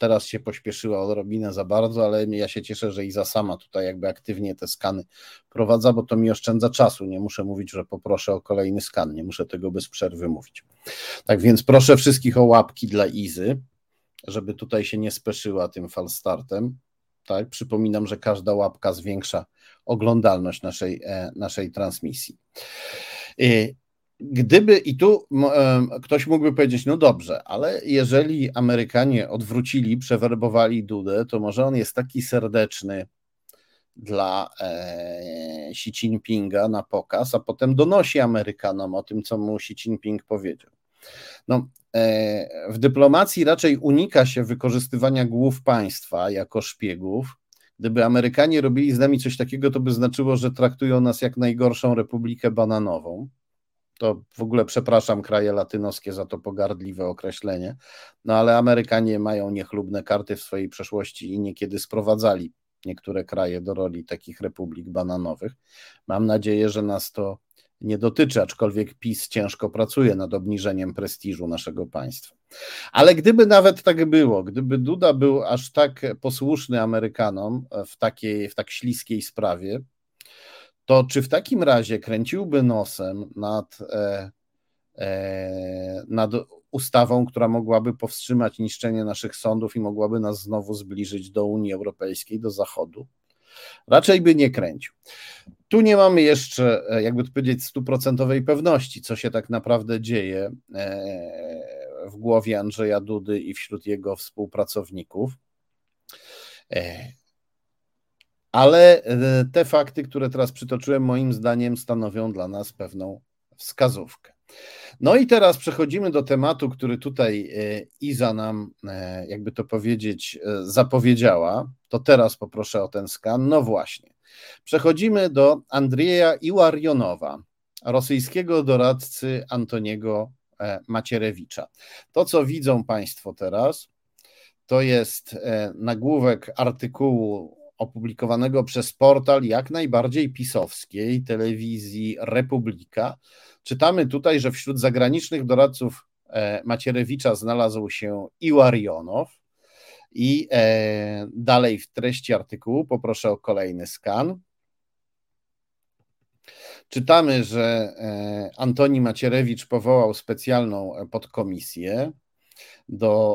Teraz się pośpieszyła odrobinę za bardzo, ale ja się cieszę, że Iza sama tutaj jakby aktywnie te skany prowadza, bo to mi oszczędza czasu. Nie muszę mówić, że poproszę o kolejny skan. Nie muszę tego bez przerwy mówić. Tak więc proszę wszystkich o łapki dla Izy, żeby tutaj się nie speszyła tym falstartem. Tak? Przypominam, że każda łapka zwiększa oglądalność naszej transmisji. Gdyby i tu ktoś mógłby powiedzieć, no dobrze, ale jeżeli Amerykanie odwrócili, przewerbowali Dudę, to może on jest taki serdeczny dla Xi Jinpinga na pokaz, a potem donosi Amerykanom o tym, co mu Xi Jinping powiedział. No, w dyplomacji raczej unika się wykorzystywania głów państwa jako szpiegów. Gdyby Amerykanie robili z nami coś takiego, to by znaczyło, że traktują nas jak najgorszą republikę bananową. To w ogóle przepraszam kraje latynoskie za to pogardliwe określenie, no ale Amerykanie mają niechlubne karty w swojej przeszłości i niekiedy sprowadzali niektóre kraje do roli takich republik bananowych. Mam nadzieję, że nas to nie dotyczy, aczkolwiek PiS ciężko pracuje nad obniżeniem prestiżu naszego państwa. Ale gdyby nawet tak było, gdyby Duda był aż tak posłuszny Amerykanom w tak śliskiej sprawie, to czy w takim razie kręciłby nosem nad ustawą, która mogłaby powstrzymać niszczenie naszych sądów i mogłaby nas znowu zbliżyć do Unii Europejskiej, do Zachodu? Raczej by nie kręcił. Tu nie mamy jeszcze, jakby to powiedzieć, 100% pewności, co się tak naprawdę dzieje w głowie Andrzeja Dudy i wśród jego współpracowników. Ale te fakty, które teraz przytoczyłem, moim zdaniem stanowią dla nas pewną wskazówkę. No i teraz przechodzimy do tematu, który tutaj Iza nam, jakby to powiedzieć, zapowiedziała. To teraz poproszę o ten skan. No właśnie. Przechodzimy do Andrieja Iłarionowa, rosyjskiego doradcy Antoniego Macierewicza. To, co widzą Państwo teraz, to jest nagłówek artykułu opublikowanego przez portal jak najbardziej pisowskiej telewizji Republika. Czytamy tutaj, że wśród zagranicznych doradców Macierewicza znalazł się Iłarionow i dalej w treści artykułu poproszę o kolejny skan. Czytamy, że Antoni Macierewicz powołał specjalną podkomisję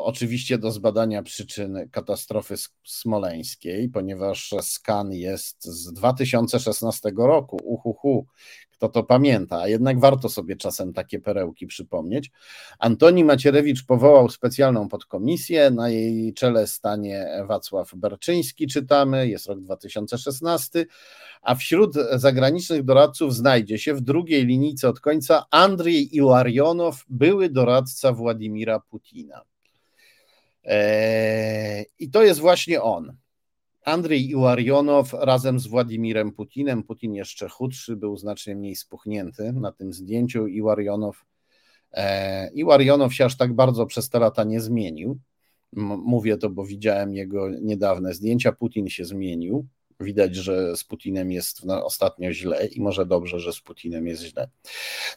oczywiście do zbadania przyczyn katastrofy smoleńskiej, ponieważ skan jest z 2016 roku. Kto to pamięta, a jednak warto sobie czasem takie perełki przypomnieć. Antoni Macierewicz powołał specjalną podkomisję, na jej czele stanie Wacław Berczyński, czytamy, jest rok 2016, a wśród zagranicznych doradców znajdzie się w drugiej linijce od końca Andriej Iłarionow, były doradca Władimira Putina. I to jest właśnie on. Andriej Iłarionow razem z Władimirem Putinem, Putin jeszcze chudszy, był znacznie mniej spuchnięty na tym zdjęciu. Iłarionow się aż tak bardzo przez te lata nie zmienił. Mówię to, bo widziałem jego niedawne zdjęcia. Putin się zmienił. Widać, że z Putinem jest ostatnio źle i może dobrze, że z Putinem jest źle.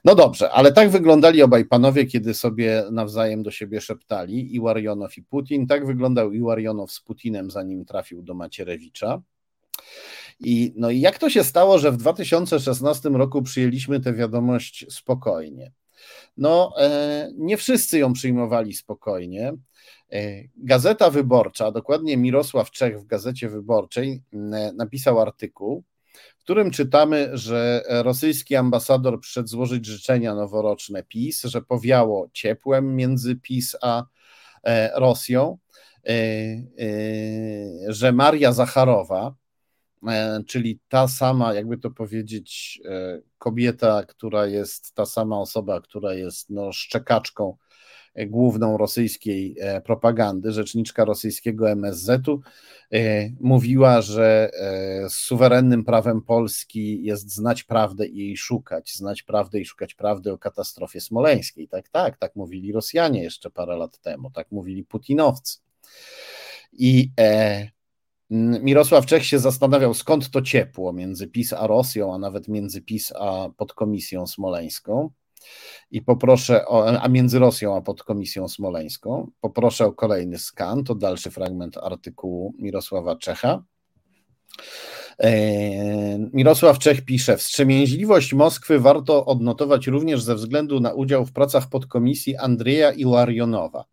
No dobrze, ale tak wyglądali obaj panowie, kiedy sobie nawzajem do siebie szeptali, Iłarionow i Putin. Tak wyglądał Iłarionow z Putinem, zanim trafił do Macierewicza. I jak to się stało, że w 2016 roku przyjęliśmy tę wiadomość spokojnie? Nie wszyscy ją przyjmowali spokojnie. Gazeta Wyborcza, dokładnie Mirosław Czech w Gazecie Wyborczej napisał artykuł, w którym czytamy, że rosyjski ambasador przyszedł złożyć życzenia noworoczne PiS, że powiało ciepłem między PiS a Rosją, że Maria Zacharowa, czyli ta sama, jakby to powiedzieć, kobieta, która jest, ta sama osoba, która jest szczekaczką główną rosyjskiej propagandy, rzeczniczka rosyjskiego MSZ-u, mówiła, że suwerennym prawem Polski jest znać prawdę i jej szukać, prawdy o katastrofie smoleńskiej. Tak mówili Rosjanie jeszcze parę lat temu, tak mówili putinowcy. I Mirosław Czech się zastanawiał, skąd to ciepło między PiS a Rosją, a nawet między PiS a podkomisją smoleńską. Między Rosją a podkomisją smoleńską. Poproszę o kolejny skan, to dalszy fragment artykułu Mirosława Czecha. Mirosław Czech pisze: wstrzemięźliwość Moskwy warto odnotować również ze względu na udział w pracach podkomisji Andrieja Iłarionowa,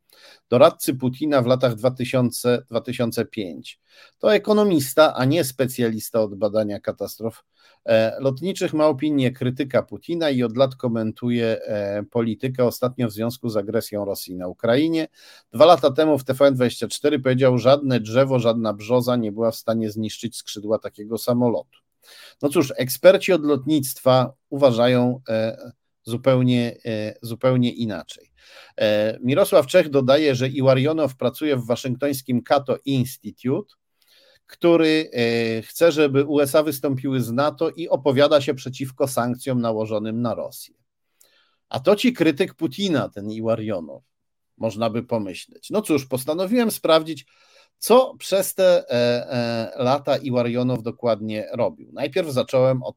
doradcy Putina w latach 2000-2005. To ekonomista, a nie specjalista od badania katastrof lotniczych, ma opinię krytyka Putina i od lat komentuje politykę, ostatnio w związku z agresją Rosji na Ukrainie. 2 lata temu w TVN24 powiedział: żadne drzewo, żadna brzoza nie była w stanie zniszczyć skrzydła takiego samolotu. Eksperci od lotnictwa uważają zupełnie inaczej. Mirosław Czech dodaje, że Iłarionow pracuje w waszyngtońskim Cato Institute, który chce, żeby USA wystąpiły z NATO i opowiada się przeciwko sankcjom nałożonym na Rosję. A to ci krytyk Putina, ten Iłarionow, można by pomyśleć. Postanowiłem sprawdzić, co przez te lata Iłarionow dokładnie robił. Najpierw zacząłem od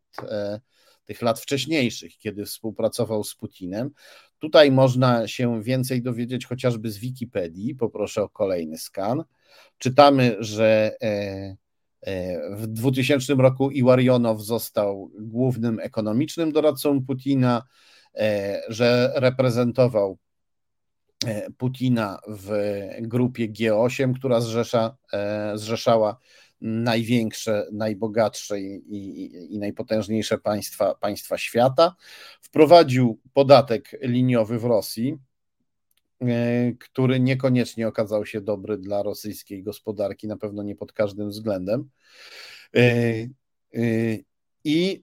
tych lat wcześniejszych, kiedy współpracował z Putinem. Tutaj można się więcej dowiedzieć chociażby z Wikipedii. Poproszę o kolejny skan. Czytamy, że w 2000 roku Iłarionow został głównym ekonomicznym doradcą Putina, że reprezentował Putina w grupie G8, która zrzeszała największe, najbogatsze i najpotężniejsze państwa świata. Wprowadził podatek liniowy w Rosji, który niekoniecznie okazał się dobry dla rosyjskiej gospodarki, na pewno nie pod każdym względem. I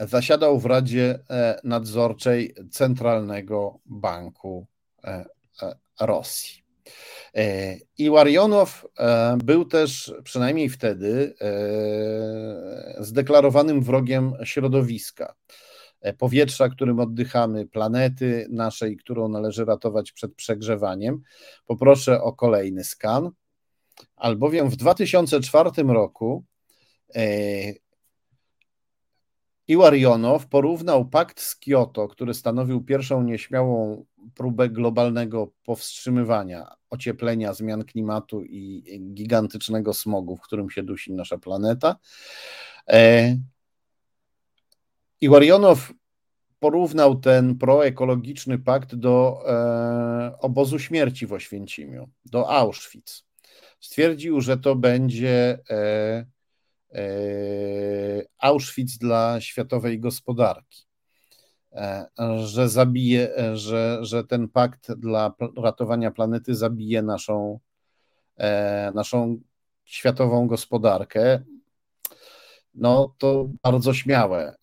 zasiadał w Radzie Nadzorczej Centralnego Banku Rosji. Iłarionow był też, przynajmniej wtedy, zdeklarowanym wrogiem środowiska, powietrza, którym oddychamy, planety naszej, którą należy ratować przed przegrzewaniem. Poproszę o kolejny skan, albowiem w 2004 roku Iłarionow porównał pakt z Kioto, który stanowił pierwszą nieśmiałą próbę globalnego powstrzymywania ocieplenia, zmian klimatu i gigantycznego smogu, w którym się dusi nasza planeta. Iłarionow porównał ten proekologiczny pakt do obozu śmierci w Oświęcimiu, do Auschwitz. Stwierdził, że to będzie Auschwitz dla światowej gospodarki, że zabije, że ten pakt dla ratowania planety zabije naszą światową gospodarkę. To bardzo śmiałe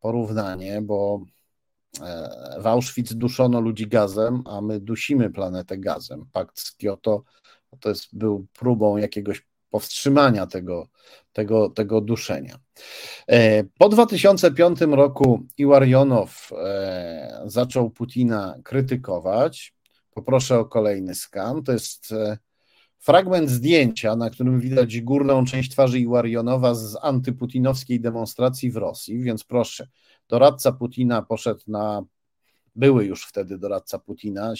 porównanie, bo w Auschwitz duszono ludzi gazem, a my dusimy planetę gazem. Pakt z Kioto był próbą jakiegoś powstrzymania tego duszenia. Po 2005 roku Iłarionow zaczął Putina krytykować. Poproszę o kolejny skan. To jest fragment zdjęcia, na którym widać górną część twarzy Iłarionowa z antyputinowskiej demonstracji w Rosji, więc proszę, doradca Putina poszedł na były już wtedy doradca Putina,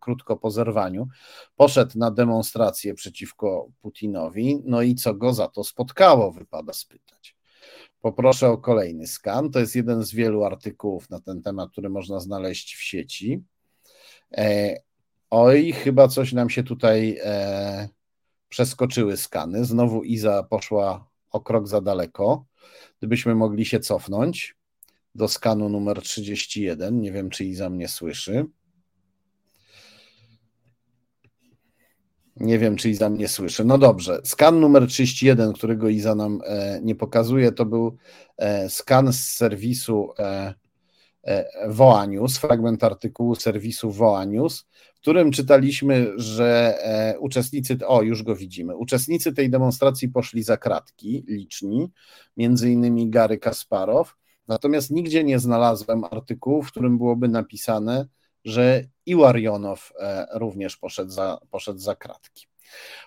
krótko po zerwaniu, poszedł na demonstrację przeciwko Putinowi, no i co go za to spotkało, wypada spytać. Poproszę o kolejny skan, to jest jeden z wielu artykułów na ten temat, który można znaleźć w sieci. Oj, chyba coś nam się tutaj przeskoczyły skany, znowu Iza poszła o krok za daleko, gdybyśmy mogli się cofnąć do skanu numer 31, nie wiem, czy Iza mnie słyszy. No dobrze, skan numer 31, którego Iza nam nie pokazuje, to był skan z serwisu Woanius, fragment artykułu serwisu Woanius, w którym czytaliśmy, że uczestnicy tej demonstracji poszli za kratki, liczni, między innymi Gary Kasparow, natomiast nigdzie nie znalazłem artykułu, w którym byłoby napisane, że Iłarionow również poszedł za kratki.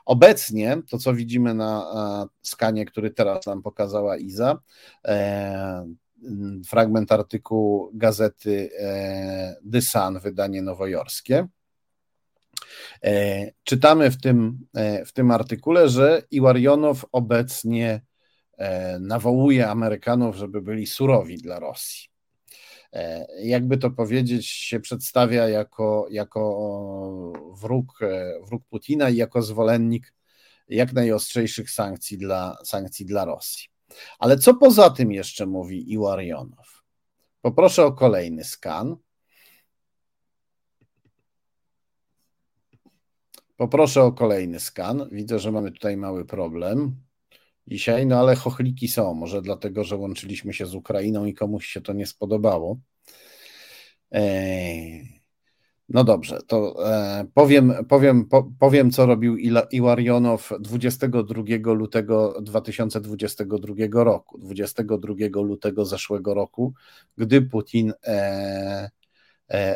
Obecnie to, co widzimy na skanie, który teraz nam pokazała Iza, fragment artykułu gazety The Sun, wydanie nowojorskie. Czytamy w tym artykule, że Iłarionow obecnie nawołuje Amerykanów, żeby byli surowi dla Rosji. Jakby to powiedzieć, się przedstawia jako wróg Putina i jako zwolennik jak najostrzejszych sankcji dla Rosji. Ale co poza tym jeszcze mówi Iłarionow? Poproszę o kolejny skan. Widzę, że mamy tutaj mały problem dzisiaj, no ale chochliki są, może dlatego, że łączyliśmy się z Ukrainą i komuś się to nie spodobało. No dobrze, to powiem, co robił Iłarionow 22 lutego 2022 roku, 22 lutego zeszłego roku, gdy Putin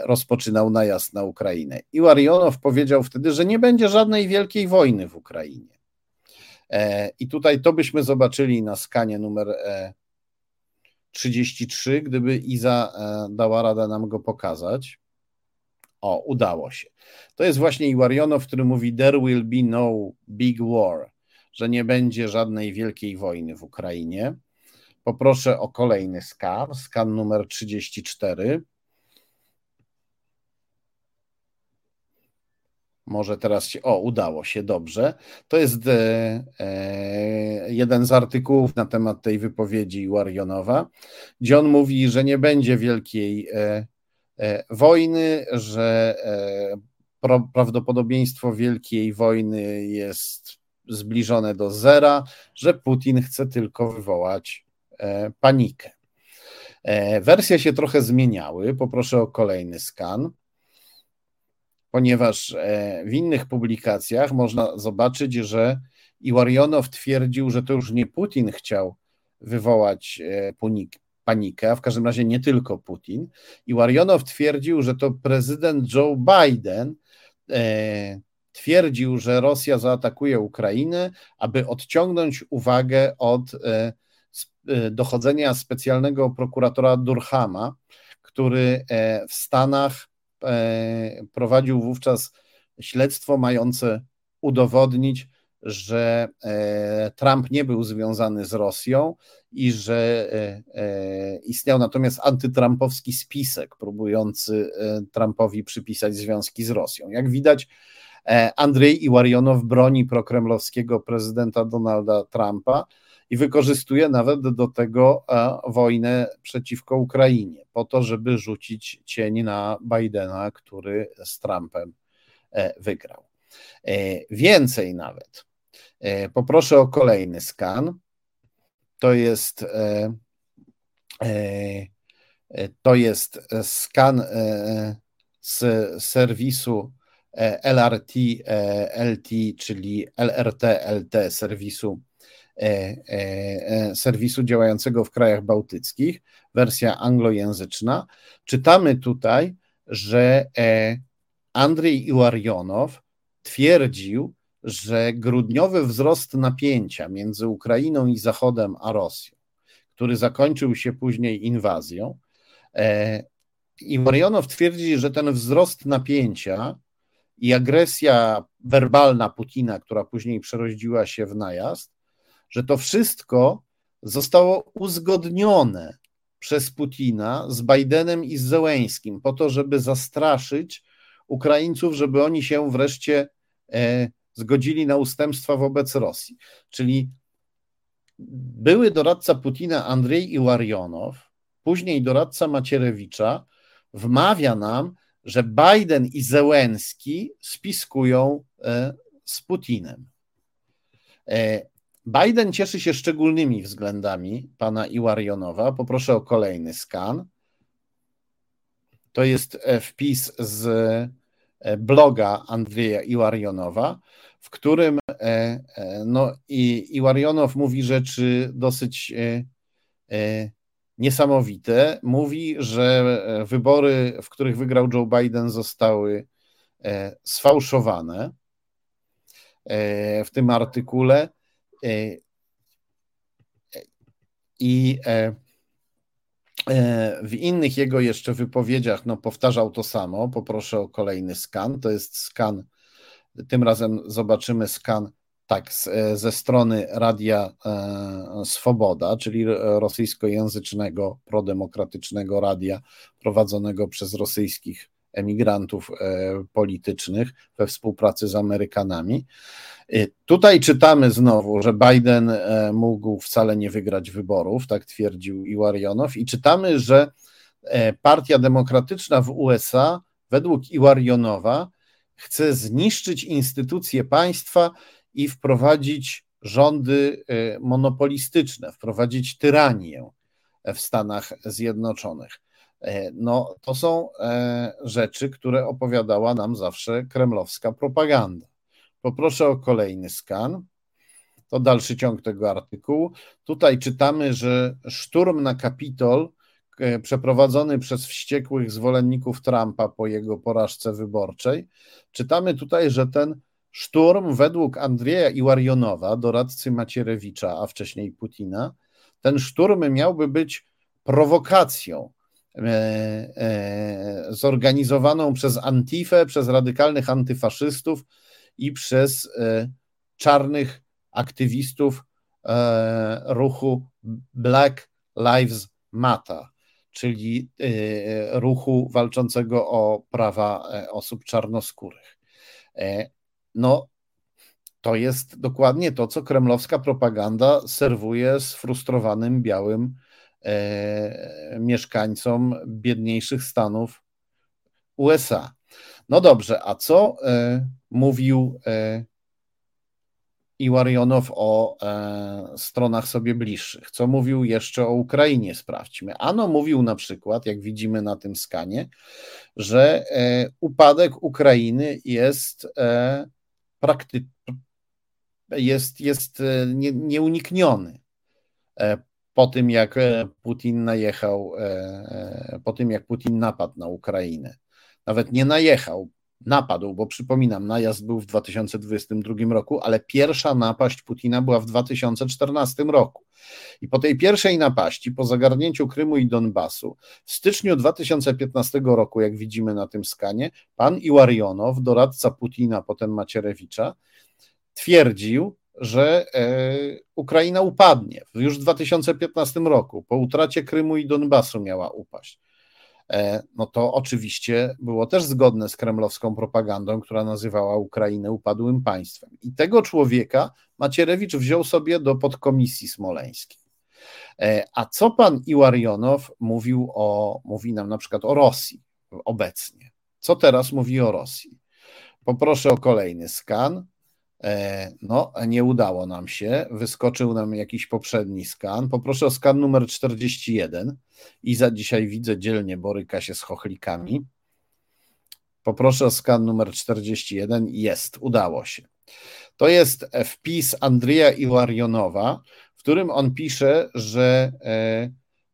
rozpoczynał najazd na Ukrainę. Iłarionow powiedział wtedy, że nie będzie żadnej wielkiej wojny w Ukrainie. I tutaj to byśmy zobaczyli na skanie numer 33, gdyby Iza dała radę nam go pokazać. O, udało się. To jest właśnie Iłarionow, który mówi there will be no big war, że nie będzie żadnej wielkiej wojny w Ukrainie. Poproszę o kolejny skan, skan numer 34. Może teraz się... O, udało się, dobrze. To jest jeden z artykułów na temat tej wypowiedzi Iłarionowa, gdzie on mówi, że nie będzie wielkiej wojny, że prawdopodobieństwo wielkiej wojny jest zbliżone do zera, że Putin chce tylko wywołać panikę. Wersje się trochę zmieniały. Poproszę o kolejny skan, ponieważ w innych publikacjach można zobaczyć, że Iłarionow twierdził, że to już nie Putin chciał wywołać panikę, a w każdym razie nie tylko Putin. Iłarionow twierdził, że to prezydent Joe Biden twierdził, że Rosja zaatakuje Ukrainę, aby odciągnąć uwagę od dochodzenia specjalnego prokuratora Durhama, który w Stanach prowadził wówczas śledztwo mające udowodnić, że Trump nie był związany z Rosją i że istniał natomiast antytrumpowski spisek próbujący Trumpowi przypisać związki z Rosją. Jak widać, Andriej Iłarionow broni prokremlowskiego prezydenta Donalda Trumpa i wykorzystuje nawet do tego wojnę przeciwko Ukrainie, po to, żeby rzucić cień na Bidena, który z Trumpem wygrał. Więcej nawet. Poproszę o kolejny skan. To jest skan z serwisu LRT-LT, czyli LRT-LT, serwisu działającego w krajach bałtyckich, wersja anglojęzyczna. Czytamy tutaj, że Andriej Iłarionow twierdził, że grudniowy wzrost napięcia między Ukrainą i Zachodem a Rosją, który zakończył się później inwazją, Iłarionow twierdzi, że ten wzrost napięcia i agresja werbalna Putina, która później przerodziła się w najazd, że to wszystko zostało uzgodnione przez Putina z Bidenem i z Zełenskim po to, żeby zastraszyć Ukraińców, żeby oni się wreszcie zgodzili na ustępstwa wobec Rosji. Czyli były doradca Putina Andriej Iłarionow, później doradca Macierewicza, wmawia nam, że Biden i Zełenski spiskują z Putinem. Biden cieszy się szczególnymi względami pana Iłarionowa. Poproszę o kolejny skan. To jest wpis z bloga Andrieja Iłarionowa, w którym Iłarionow mówi rzeczy dosyć niesamowite. Mówi, że wybory, w których wygrał Joe Biden, zostały sfałszowane w tym artykule. I w innych jego jeszcze wypowiedziach powtarzał to samo. Poproszę o kolejny skan. To jest skan, tym razem zobaczymy skan ze strony Radia Swoboda, czyli rosyjskojęzycznego, prodemokratycznego radia prowadzonego przez rosyjskich emigrantów politycznych we współpracy z Amerykanami. Tutaj czytamy znowu, że Biden mógł wcale nie wygrać wyborów, tak twierdził Iłarionow, i czytamy, że Partia Demokratyczna w USA według Iłarionowa chce zniszczyć instytucje państwa i wprowadzić rządy monopolistyczne, wprowadzić tyranię w Stanach Zjednoczonych. No, to są rzeczy, które opowiadała nam zawsze kremlowska propaganda. Poproszę o kolejny skan. To dalszy ciąg tego artykułu. Tutaj czytamy, że szturm na Kapitol przeprowadzony przez wściekłych zwolenników Trumpa po jego porażce wyborczej. Czytamy tutaj, że ten szturm według Andrieja Iłarionowa, doradcy Macierewicza, a wcześniej Putina, ten szturm miałby być prowokacją zorganizowaną przez Antifę, przez radykalnych antyfaszystów i przez czarnych aktywistów ruchu Black Lives Matter, czyli ruchu walczącego o prawa osób czarnoskórych. No, to jest dokładnie to, co kremlowska propaganda serwuje sfrustrowanym białym mieszkańcom biedniejszych stanów USA. No dobrze, a co mówił Iłarionow o stronach sobie bliższych? Co mówił jeszcze o Ukrainie? Sprawdźmy. Ano mówił na przykład, jak widzimy na tym skanie, że upadek Ukrainy jest nieunikniony. Po tym jak Putin napadł na Ukrainę. Nawet nie napadł, bo przypominam, najazd był w 2022 roku, ale pierwsza napaść Putina była w 2014 roku. I po tej pierwszej napaści, po zagarnięciu Krymu i Donbasu, w styczniu 2015 roku, jak widzimy na tym skanie, pan Iłarionow, doradca Putina, potem Macierewicza, twierdził, że Ukraina upadnie. Już w 2015 roku, po utracie Krymu i Donbasu miała upaść. No to oczywiście było też zgodne z kremlowską propagandą, która nazywała Ukrainę upadłym państwem. I tego człowieka Macierewicz wziął sobie do podkomisji smoleńskiej. A co pan Iłarionow mówi nam na przykład o Rosji obecnie? Co teraz mówi o Rosji? Poproszę o kolejny skan. No, nie udało nam się, wyskoczył nam jakiś poprzedni skan. Poproszę o skan numer 41. Iza dzisiaj widzę dzielnie boryka się z chochlikami. Poproszę o skan numer 41. Jest, udało się. To jest wpis Andrieja Iłarionowa, w którym on pisze, że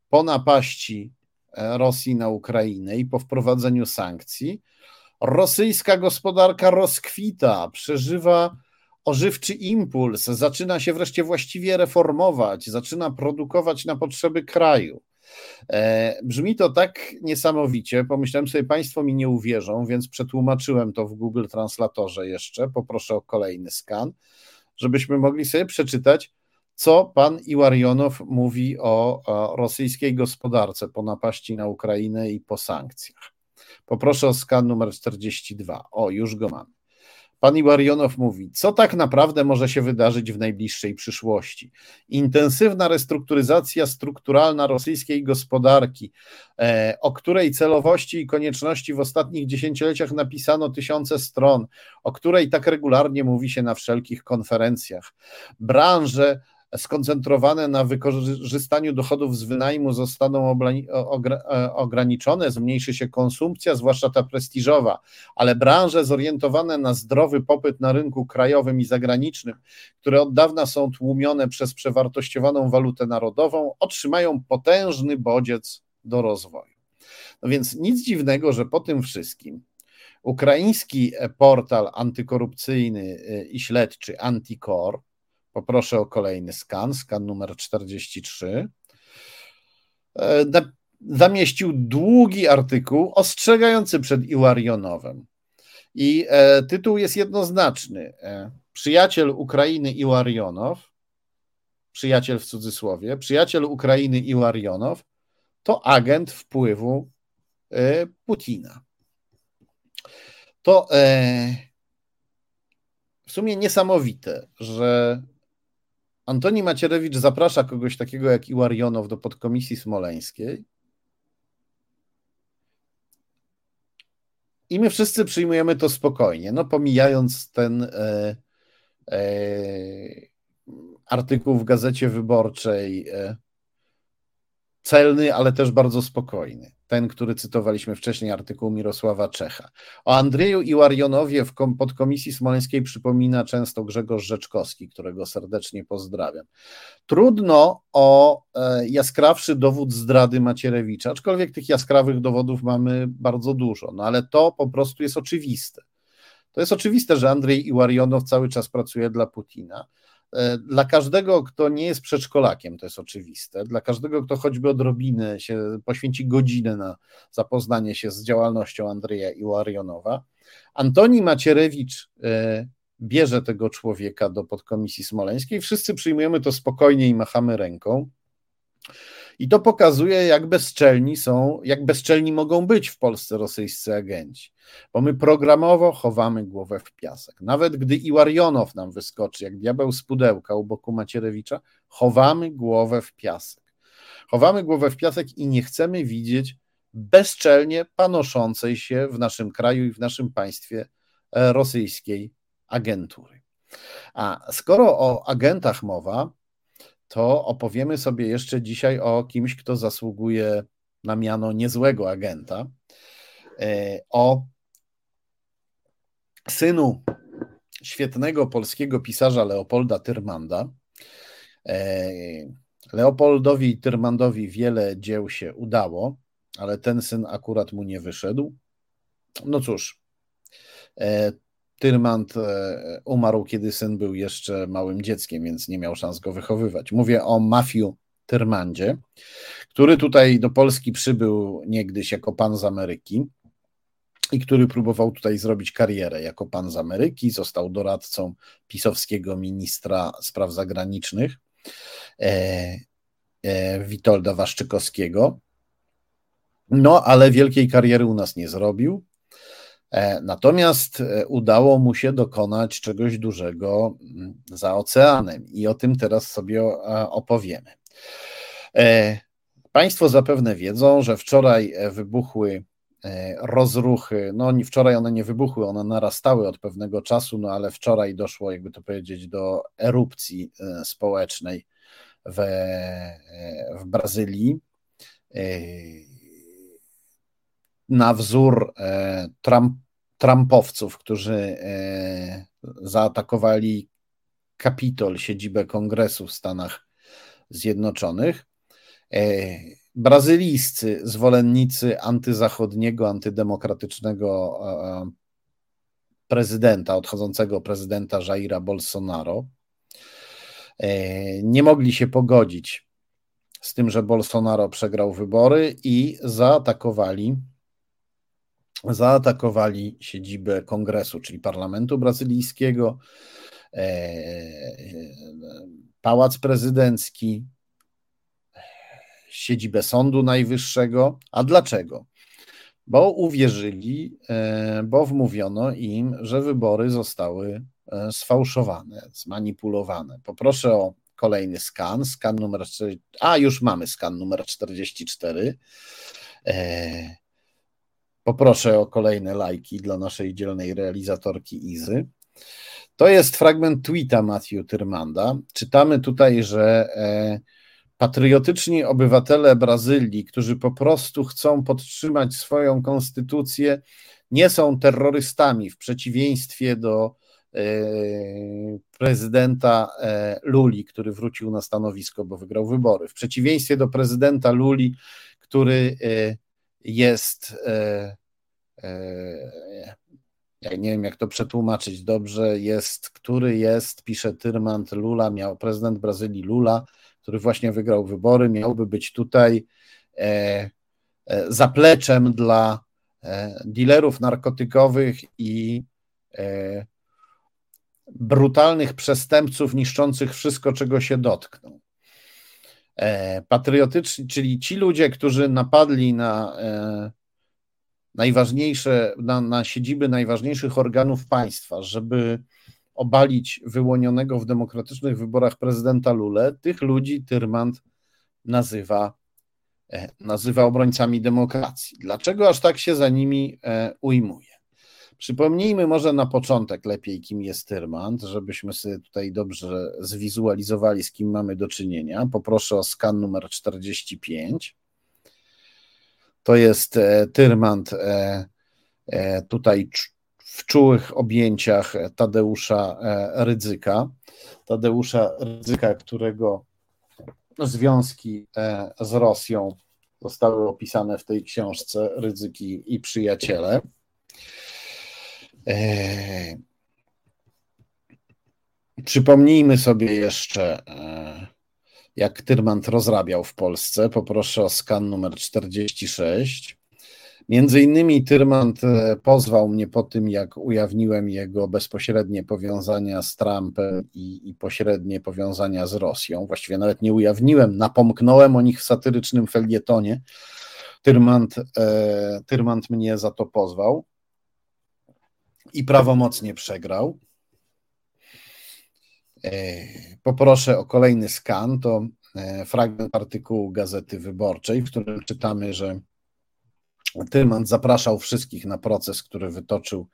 po napaści Rosji na Ukrainę i po wprowadzeniu sankcji rosyjska gospodarka rozkwita, przeżywa ożywczy impuls, zaczyna się wreszcie właściwie reformować, zaczyna produkować na potrzeby kraju. Brzmi to tak niesamowicie, pomyślałem sobie, Państwo mi nie uwierzą, więc przetłumaczyłem to w Google Translatorze jeszcze, poproszę o kolejny skan, żebyśmy mogli sobie przeczytać, co pan Iłarionow mówi o rosyjskiej gospodarce po napaści na Ukrainę i po sankcjach. Poproszę o skan numer 42. O, już go mam. Pan Iłarionow mówi, co tak naprawdę może się wydarzyć w najbliższej przyszłości. Intensywna restrukturyzacja strukturalna rosyjskiej gospodarki, o której celowości i konieczności w ostatnich dziesięcioleciach napisano tysiące stron, o której tak regularnie mówi się na wszelkich konferencjach. Branże skoncentrowane na wykorzystaniu dochodów z wynajmu zostaną ograniczone, zmniejszy się konsumpcja, zwłaszcza ta prestiżowa, ale branże zorientowane na zdrowy popyt na rynku krajowym i zagranicznym, które od dawna są tłumione przez przewartościowaną walutę narodową, otrzymają potężny bodziec do rozwoju. No więc nic dziwnego, że po tym wszystkim ukraiński portal antykorupcyjny i śledczy Antikor, poproszę o kolejny skan, skan numer 43. Zamieścił długi artykuł ostrzegający przed Iłarionowem. I tytuł jest jednoznaczny. Przyjaciel Ukrainy Iłarionow, przyjaciel w cudzysłowie, przyjaciel Ukrainy Iłarionow to agent wpływu Putina. To w sumie niesamowite, że Antoni Macierewicz zaprasza kogoś takiego jak Iłarionow do podkomisji smoleńskiej i my wszyscy przyjmujemy to spokojnie, no pomijając ten artykuł w Gazecie Wyborczej, celny, ale też bardzo spokojny. Ten, który cytowaliśmy wcześniej, artykuł Mirosława Czecha. O Andrzeju Iłarionowie w podkomisji smoleńskiej przypomina często Grzegorz Rzeczkowski, którego serdecznie pozdrawiam. Trudno o jaskrawszy dowód zdrady Macierewicza, aczkolwiek tych jaskrawych dowodów mamy bardzo dużo, no ale to po prostu jest oczywiste. To jest oczywiste, że Andrzej Iłarionow cały czas pracuje dla Putina. Dla każdego, kto nie jest przedszkolakiem, to jest oczywiste. Dla każdego, kto choćby odrobinę się poświęci godzinę na zapoznanie się z działalnością Andrzeja Iłarionowa, Antoni Macierewicz bierze tego człowieka do podkomisji smoleńskiej. Wszyscy przyjmujemy to spokojnie i machamy ręką. I to pokazuje, jak bezczelni są, jak bezczelni mogą być w Polsce rosyjscy agenci, bo my programowo chowamy głowę w piasek. Nawet gdy Iłarionow nam wyskoczy, jak diabeł z pudełka u boku Macierewicza, chowamy głowę w piasek. Chowamy głowę w piasek i nie chcemy widzieć bezczelnie panoszącej się w naszym kraju i w naszym państwie rosyjskiej agentury. A skoro o agentach mowa, to opowiemy sobie jeszcze dzisiaj o kimś, kto zasługuje na miano niezłego agenta, o synu świetnego polskiego pisarza Leopolda Tyrmanda. Leopoldowi Tyrmandowi wiele dzieł się udało, ale ten syn akurat mu nie wyszedł. No cóż, Tyrmand umarł, kiedy syn był jeszcze małym dzieckiem, więc nie miał szans go wychowywać. Mówię o Matthew Tyrmandzie, który tutaj do Polski przybył niegdyś jako pan z Ameryki i który próbował tutaj zrobić karierę jako pan z Ameryki. Został doradcą pisowskiego ministra spraw zagranicznych Witolda Waszczykowskiego. No, ale wielkiej kariery u nas nie zrobił. Natomiast udało mu się dokonać czegoś dużego za oceanem i o tym teraz sobie opowiemy. Państwo zapewne wiedzą, że wczoraj wybuchły rozruchy, no wczoraj one nie wybuchły, one narastały od pewnego czasu, no ale wczoraj doszło, jakby to powiedzieć, do erupcji społecznej w Brazylii. Na wzór Trumpowców, którzy zaatakowali Kapitol, siedzibę Kongresu w Stanach Zjednoczonych. Brazylijscy zwolennicy antyzachodniego, antydemokratycznego prezydenta, odchodzącego prezydenta Jaira Bolsonaro, nie mogli się pogodzić z tym, że Bolsonaro przegrał wybory i zaatakowali siedzibę Kongresu, czyli Parlamentu Brazylijskiego, Pałac Prezydencki, siedzibę Sądu Najwyższego. A dlaczego? Bo uwierzyli, bo wmówiono im, że wybory zostały sfałszowane, zmanipulowane. Poproszę o kolejny skan. Skan numer... A, już mamy skan numer 44. Poproszę o kolejne lajki dla naszej dzielnej realizatorki Izy. To jest fragment tweeta Matthew Tyrmanda. Czytamy tutaj, że patriotyczni obywatele Brazylii, którzy po prostu chcą podtrzymać swoją konstytucję, nie są terrorystami, w przeciwieństwie do prezydenta Luli, który wrócił na stanowisko, bo wygrał wybory. W przeciwieństwie do prezydenta Luli, który jest, ja nie wiem jak to przetłumaczyć dobrze, pisze Tyrmand, Lula, prezydent Brazylii Lula, który właśnie wygrał wybory, miałby być tutaj zapleczem dla dealerów narkotykowych i brutalnych przestępców niszczących wszystko, czego się dotkną. Patriotyczni, czyli ci ludzie, którzy napadli na najważniejsze, na siedziby najważniejszych organów państwa, żeby obalić wyłonionego w demokratycznych wyborach prezydenta Lulę, tych ludzi Tyrmand nazywa obrońcami demokracji. Dlaczego aż tak się za nimi ujmuje? Przypomnijmy może na początek lepiej, kim jest Tyrmand, żebyśmy sobie tutaj dobrze zwizualizowali, z kim mamy do czynienia. Poproszę o skan numer 45. To jest Tyrmand tutaj w czułych objęciach Tadeusza Rydzyka, którego związki z Rosją zostały opisane w tej książce Rydzyki i Przyjaciele. Przypomnijmy sobie jeszcze, jak Tyrmand rozrabiał w Polsce. Poproszę o skan numer 46. Między innymi Tyrmand pozwał mnie po tym, jak ujawniłem jego bezpośrednie powiązania z Trumpem i pośrednie powiązania z Rosją. Właściwie nawet nie ujawniłem, napomknąłem o nich w satyrycznym felietonie. Tyrmand mnie za to pozwał i prawomocnie przegrał. Poproszę o kolejny skan, to fragment artykułu Gazety Wyborczej, w którym czytamy, że Tyrmand zapraszał wszystkich na proces, który wytoczył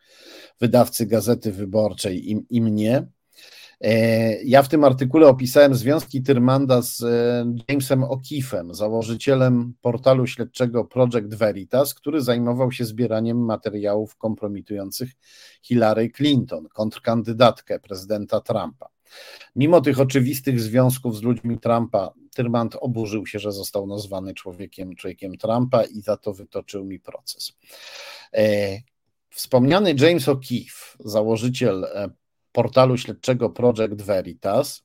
wydawcy Gazety Wyborczej i mnie. Ja w tym artykule opisałem związki Tyrmanda z Jamesem O'Keefe'em, założycielem portalu śledczego Project Veritas, który zajmował się zbieraniem materiałów kompromitujących Hillary Clinton, kontrkandydatkę prezydenta Trumpa. Mimo tych oczywistych związków z ludźmi Trumpa, Tyrmand oburzył się, że został nazwany człowiekiem Trumpa i za to wytoczył mi proces. Wspomniany James O'Keefe, założyciel portalu śledczego Project Veritas,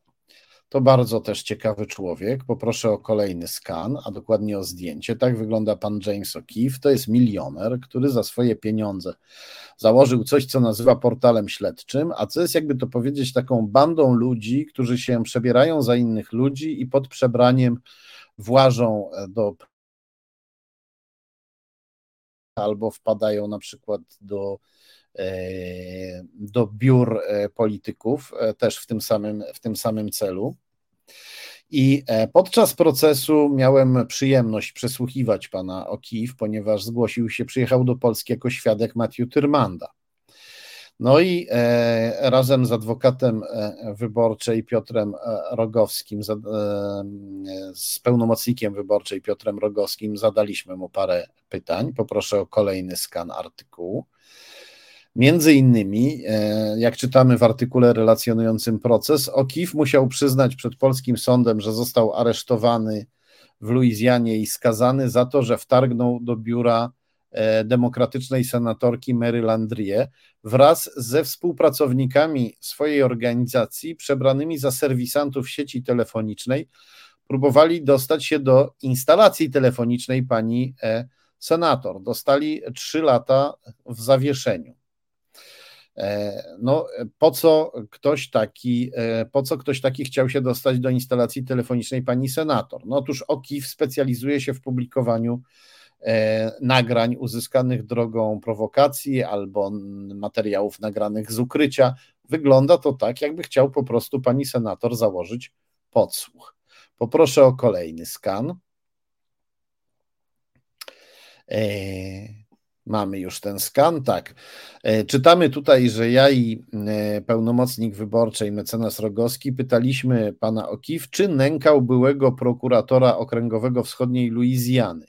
to bardzo też ciekawy człowiek. Poproszę o kolejny skan, a dokładnie o zdjęcie. Tak wygląda pan James O'Keefe. To jest milioner, który za swoje pieniądze założył coś, co nazywa portalem śledczym, a co jest, jakby to powiedzieć, taką bandą ludzi, którzy się przebierają za innych ludzi i pod przebraniem włażą do... albo wpadają na przykład do biur polityków, też w tym samym celu. I podczas procesu miałem przyjemność przesłuchiwać pana O'Keefe, ponieważ przyjechał do Polski jako świadek Matthew Tyrmanda. No i razem z adwokatem wyborczej Piotrem Rogowskim, z pełnomocnikiem wyborczej Piotrem Rogowskim, zadaliśmy mu parę pytań. Poproszę o kolejny skan artykułu. Między innymi, jak czytamy w artykule relacjonującym proces, O'Keefe musiał przyznać przed polskim sądem, że został aresztowany w Luizjanie i skazany za to, że wtargnął do biura demokratycznej senatorki Mary Landrieu wraz ze współpracownikami swojej organizacji przebranymi za serwisantów sieci telefonicznej próbowali dostać się do instalacji telefonicznej pani senator. Dostali 3 lata w zawieszeniu. No, po co ktoś taki chciał się dostać do instalacji telefonicznej pani senator? No otóż OKiF specjalizuje się w publikowaniu nagrań uzyskanych drogą prowokacji albo materiałów nagranych z ukrycia. Wygląda to tak, jakby chciał po prostu pani senator założyć podsłuch. Poproszę o kolejny skan. Mamy już ten skan, tak. Czytamy tutaj, że ja i pełnomocnik wyborczej mecenas Rogowski pytaliśmy pana O'Keefe, czy nękał byłego prokuratora okręgowego wschodniej Luizjany,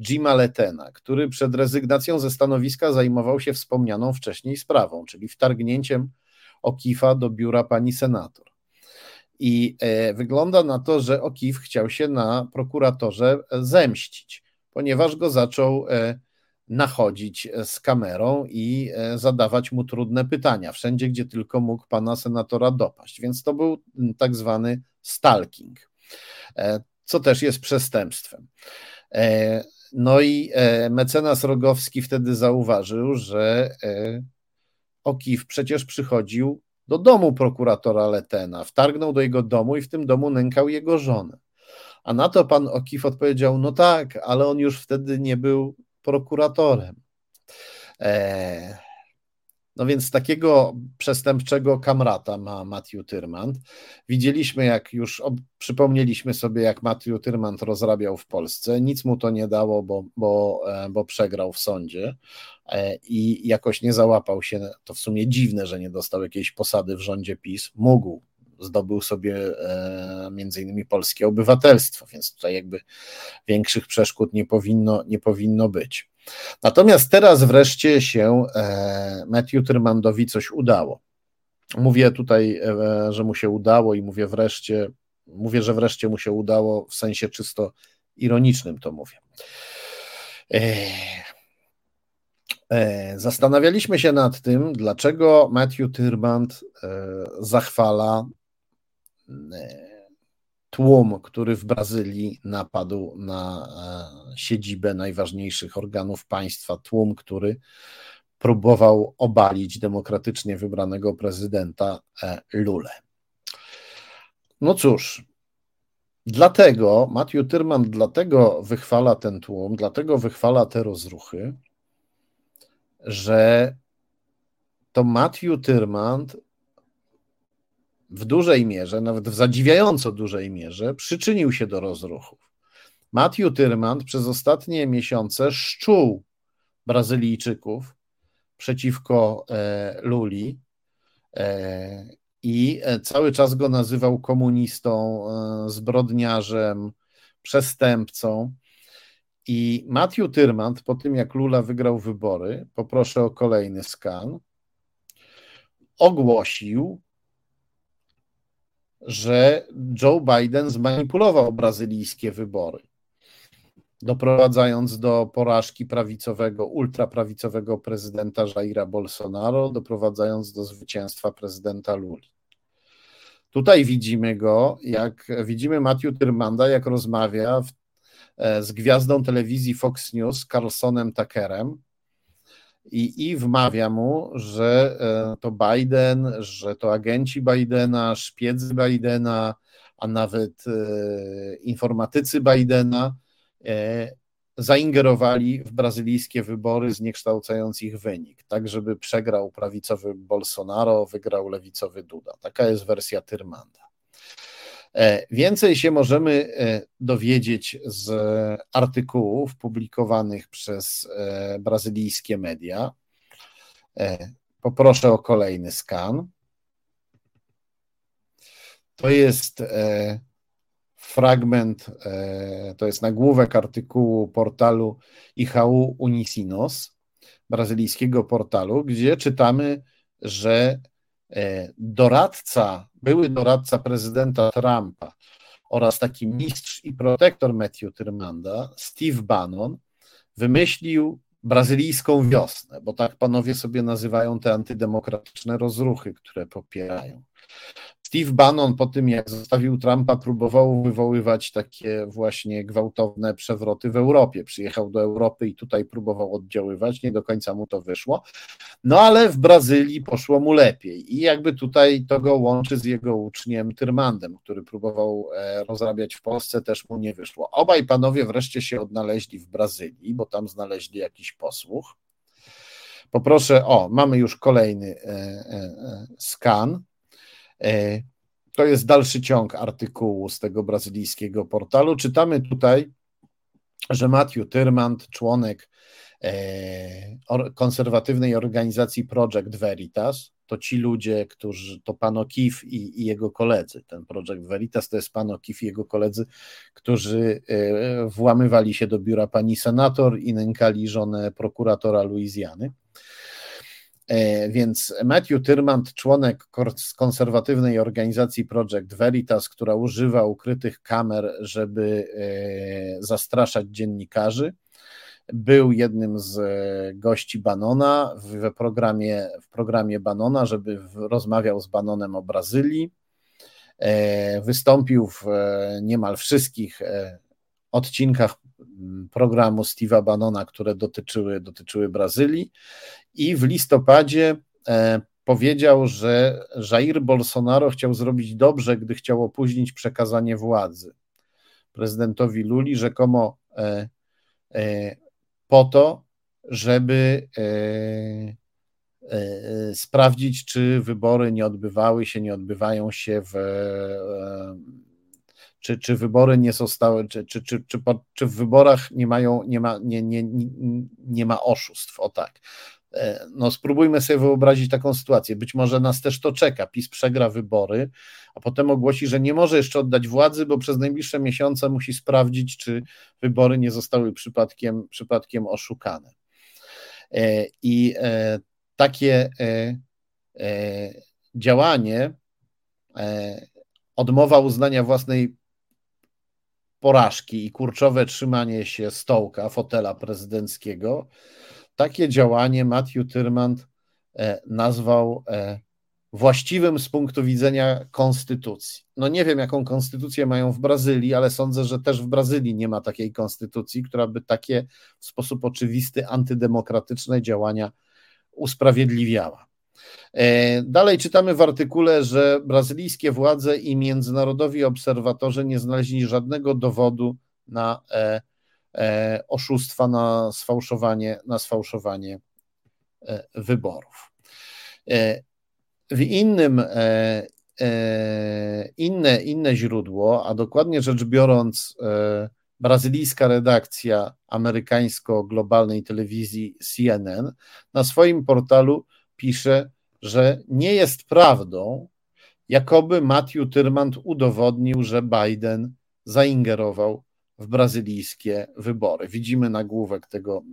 Jima Letena, który przed rezygnacją ze stanowiska zajmował się wspomnianą wcześniej sprawą, czyli wtargnięciem O'Keefe'a do biura pani senator. I wygląda na to, że O'Keefe chciał się na prokuratorze zemścić, ponieważ go zaczął nachodzić z kamerą i zadawać mu trudne pytania, wszędzie gdzie tylko mógł pana senatora dopaść, więc to był tak zwany stalking, co też jest przestępstwem. No i mecenas Rogowski wtedy zauważył, że O'Keefe przecież przychodził do domu prokuratora Letena, wtargnął do jego domu i w tym domu nękał jego żonę. A na to pan O'Keefe odpowiedział, no tak, ale on już wtedy nie był prokuratorem. No więc takiego przestępczego kamrata ma Matthew Tyrmand. Widzieliśmy, jak już przypomnieliśmy sobie, jak Matthew Tyrmand rozrabiał w Polsce. Nic mu to nie dało, bo przegrał w sądzie i jakoś nie załapał się. To w sumie dziwne, że nie dostał jakiejś posady w rządzie PiS. Mógł. Zdobył sobie m.in. polskie obywatelstwo, więc tutaj jakby większych przeszkód nie powinno być. Natomiast teraz wreszcie się Matthew Tyrmandowi coś udało. Mówię tutaj, że mu się udało i mówię, że wreszcie mu się udało, w sensie czysto ironicznym to mówię. Zastanawialiśmy się nad tym, dlaczego Matthew Tyrmand zachwala tłum, który w Brazylii napadł na siedzibę najważniejszych organów państwa, tłum, który próbował obalić demokratycznie wybranego prezydenta Lulę. No cóż, dlatego Matthew Tyrmand wychwala ten tłum, dlatego wychwala te rozruchy, że to Matthew Tyrmand w dużej mierze, nawet w zadziwiająco dużej mierze, przyczynił się do rozruchów. Matthew Tyrmand przez ostatnie miesiące szczuł Brazylijczyków przeciwko Luli i cały czas go nazywał komunistą, zbrodniarzem, przestępcą. I Matthew Tyrmand, po tym jak Lula wygrał wybory, poproszę o kolejny skan, ogłosił, że Joe Biden zmanipulował brazylijskie wybory, doprowadzając do porażki prawicowego, ultraprawicowego prezydenta Jaira Bolsonaro, doprowadzając do zwycięstwa prezydenta Luli. Tutaj widzimy Matthew Tyrmanda, jak rozmawia z gwiazdą telewizji Fox News, Carlsonem Tuckerem i wmawia mu, że to Biden, że to agenci Bidena, szpiedzy Bidena, a nawet informatycy Bidena zaingerowali w brazylijskie wybory, zniekształcając ich wynik, tak żeby przegrał prawicowy Bolsonaro, wygrał lewicowy Duda. Taka jest wersja Tyrmanda. Więcej się możemy dowiedzieć z artykułów publikowanych przez brazylijskie media. Poproszę o kolejny skan. To jest fragment, to jest nagłówek artykułu portalu IHU Unicinos, brazylijskiego portalu, gdzie czytamy, że były doradca prezydenta Trumpa oraz taki mistrz i protektor Matthew Tyrmanda, Steve Bannon, wymyślił brazylijską wiosnę, bo tak panowie sobie nazywają te antydemokratyczne rozruchy, które popierają. Steve Bannon po tym, jak zostawił Trumpa, próbował wywoływać takie właśnie gwałtowne przewroty w Europie. Przyjechał do Europy i tutaj próbował oddziaływać, nie do końca mu to wyszło. No ale w Brazylii poszło mu lepiej i jakby tutaj to go łączy z jego uczniem Tyrmandem, który próbował rozrabiać w Polsce, też mu nie wyszło. Obaj panowie wreszcie się odnaleźli w Brazylii, bo tam znaleźli jakiś posłuch. Poproszę, mamy już kolejny skan. To jest dalszy ciąg artykułu z tego brazylijskiego portalu. Czytamy tutaj, że Matthew Tyrmand, członek konserwatywnej organizacji Project Veritas, to ci ludzie, którzy to pan O'Keefe i jego koledzy. Ten Project Veritas to jest pan O'Keefe i jego koledzy, którzy włamywali się do biura pani senator i nękali żonę prokuratora Luizjany. Więc Matthew Tyrmand, członek konserwatywnej organizacji Project Veritas, która używa ukrytych kamer, żeby zastraszać dziennikarzy, był jednym z gości Bannona w programie Bannona, żeby rozmawiał z Bannonem o Brazylii. Wystąpił w niemal wszystkich odcinkach programu Steve'a Bannona, które dotyczyły Brazylii, i w listopadzie powiedział, że Jair Bolsonaro chciał zrobić dobrze, gdy chciał opóźnić przekazanie władzy prezydentowi Luli, rzekomo po to, żeby sprawdzić, czy wybory czy w wyborach nie ma oszustw, No spróbujmy sobie wyobrazić taką sytuację. Być może nas też to czeka. PiS przegra wybory, a potem ogłosi, że nie może jeszcze oddać władzy, bo przez najbliższe miesiące musi sprawdzić, czy wybory nie zostały przypadkiem oszukane. I takie działanie, odmowa uznania własnej porażki i kurczowe trzymanie się fotela prezydenckiego, takie działanie Matthew Tyrmand nazwał właściwym z punktu widzenia konstytucji. No nie wiem, jaką konstytucję mają w Brazylii, ale sądzę, że też w Brazylii nie ma takiej konstytucji, która by takie w sposób oczywisty antydemokratyczne działania usprawiedliwiała. Dalej czytamy w artykule, że brazylijskie władze i międzynarodowi obserwatorzy nie znaleźli żadnego dowodu na oszustwa, na sfałszowanie wyborów. Inne źródło, a dokładnie rzecz biorąc brazylijska redakcja amerykańsko-globalnej telewizji CNN, na swoim portalu pisze, że nie jest prawdą, jakoby Matthew Tyrmand udowodnił, że Biden zaingerował w brazylijskie wybory. Widzimy nagłówek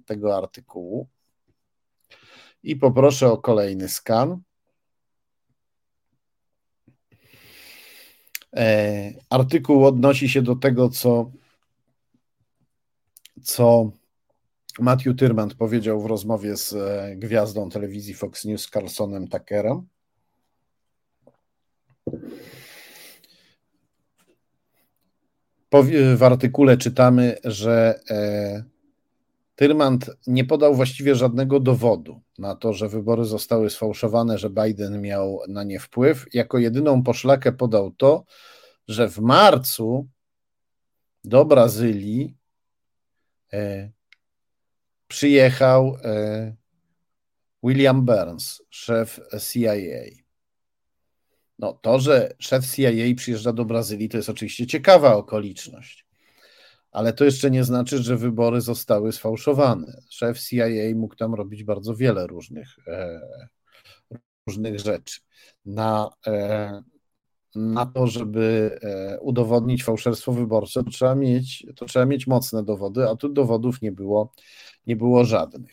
tego artykułu. I poproszę o kolejny skan. Artykuł odnosi się do tego, co Matthew Tyrmand powiedział w rozmowie z gwiazdą telewizji Fox News Carsonem Tuckerem. W artykule czytamy, że Tyrmand nie podał właściwie żadnego dowodu na to, że wybory zostały sfałszowane, że Biden miał na nie wpływ. Jako jedyną poszlakę podał to, że w marcu do Brazylii przyjechał William Burns, szef CIA. No to, że szef CIA przyjeżdża do Brazylii, to jest oczywiście ciekawa okoliczność, ale to jeszcze nie znaczy, że wybory zostały sfałszowane. Szef CIA mógł tam robić bardzo wiele różnych rzeczy. Na to, żeby udowodnić fałszerstwo wyborcze, to trzeba mieć mocne dowody, a tu dowodów nie było żadnych.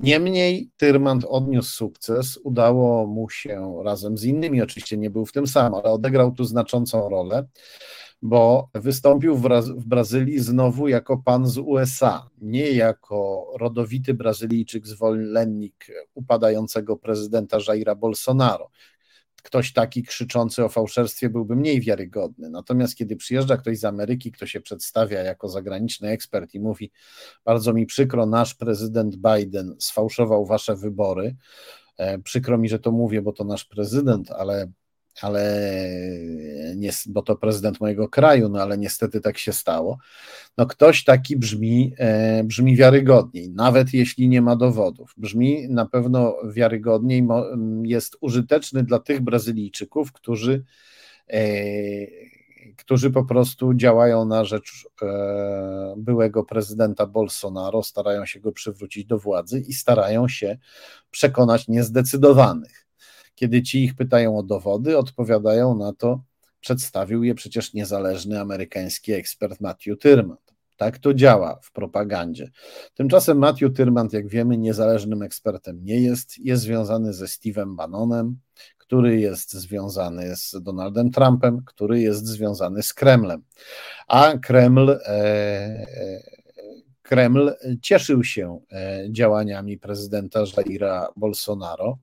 Niemniej Tyrmand odniósł sukces, udało mu się razem z innymi, oczywiście nie był w tym sam, ale odegrał tu znaczącą rolę, bo wystąpił w Brazylii znowu jako pan z USA, nie jako rodowity Brazylijczyk, zwolennik upadającego prezydenta Jaira Bolsonaro, ktoś taki krzyczący o fałszerstwie byłby mniej wiarygodny. Natomiast kiedy przyjeżdża ktoś z Ameryki, kto się przedstawia jako zagraniczny ekspert i mówi: bardzo mi przykro, nasz prezydent Biden sfałszował wasze wybory. Przykro mi, że to mówię, bo to nasz prezydent, ale nie, bo to prezydent mojego kraju, no ale niestety tak się stało. No ktoś taki brzmi wiarygodniej, nawet jeśli nie ma dowodów. Brzmi na pewno wiarygodniej, jest użyteczny dla tych Brazylijczyków, którzy po prostu działają na rzecz byłego prezydenta Bolsonaro, starają się go przywrócić do władzy i starają się przekonać niezdecydowanych. Kiedy ci ich pytają o dowody, odpowiadają na to: przedstawił je przecież niezależny amerykański ekspert Mateusz Tyrmand. Tak to działa w propagandzie. Tymczasem Mateusz Tyrmand, jak wiemy, niezależnym ekspertem nie jest. Jest związany ze Steve'em Bannonem, który jest związany z Donaldem Trumpem, który jest związany z Kremlem. A Kreml cieszył się działaniami prezydenta Jaira Bolsonaro,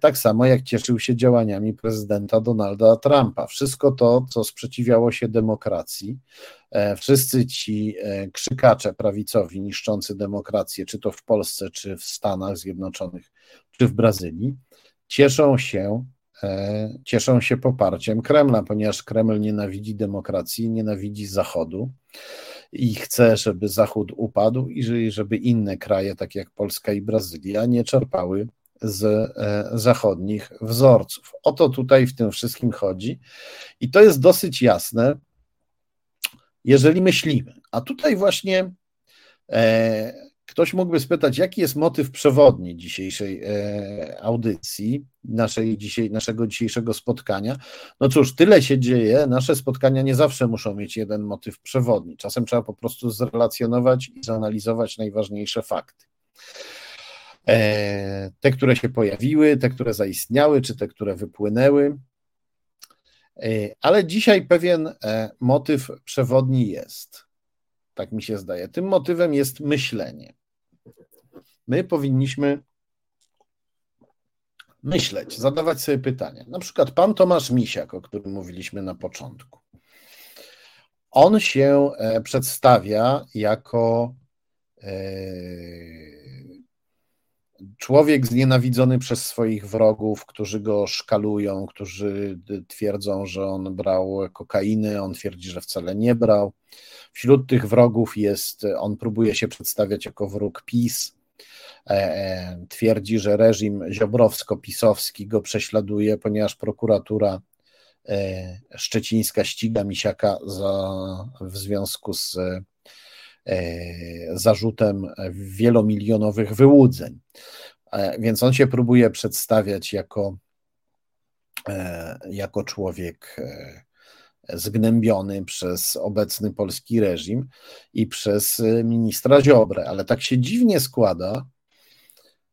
tak samo jak cieszył się działaniami prezydenta Donalda Trumpa. Wszystko to, co sprzeciwiało się demokracji, wszyscy ci krzykacze prawicowi niszczący demokrację, czy to w Polsce, czy w Stanach Zjednoczonych, czy w Brazylii, cieszą się poparciem Kremla, ponieważ Kreml nienawidzi demokracji, nienawidzi Zachodu i chce, żeby Zachód upadł i żeby inne kraje, tak jak Polska i Brazylia, nie czerpały z zachodnich wzorców. O to tutaj w tym wszystkim chodzi i to jest dosyć jasne, jeżeli myślimy. A tutaj właśnie ktoś mógłby spytać, jaki jest motyw przewodni dzisiejszej audycji, naszego dzisiejszego spotkania. No cóż, tyle się dzieje, nasze spotkania nie zawsze muszą mieć jeden motyw przewodni. Czasem trzeba po prostu zrelacjonować i zanalizować najważniejsze fakty. Te, które się pojawiły, te, które zaistniały, czy te, które wypłynęły. Ale dzisiaj pewien motyw przewodni jest. Tak mi się zdaje. Tym motywem jest myślenie. My powinniśmy myśleć, zadawać sobie pytania. Na przykład pan Tomasz Misiak, o którym mówiliśmy na początku. On się przedstawia jako człowiek znienawidzony przez swoich wrogów, którzy go szkalują, którzy twierdzą, że on brał kokainy, on twierdzi, że wcale nie brał. Wśród tych wrogów on próbuje się przedstawiać jako wróg PiS, twierdzi, że reżim ziobrowsko-pisowski go prześladuje, ponieważ prokuratura szczecińska ściga Misiaka w związku z zarzutem wielomilionowych wyłudzeń. Więc on się próbuje przedstawiać jako człowiek zgnębiony przez obecny polski reżim i przez ministra Ziobrę. Ale tak się dziwnie składa,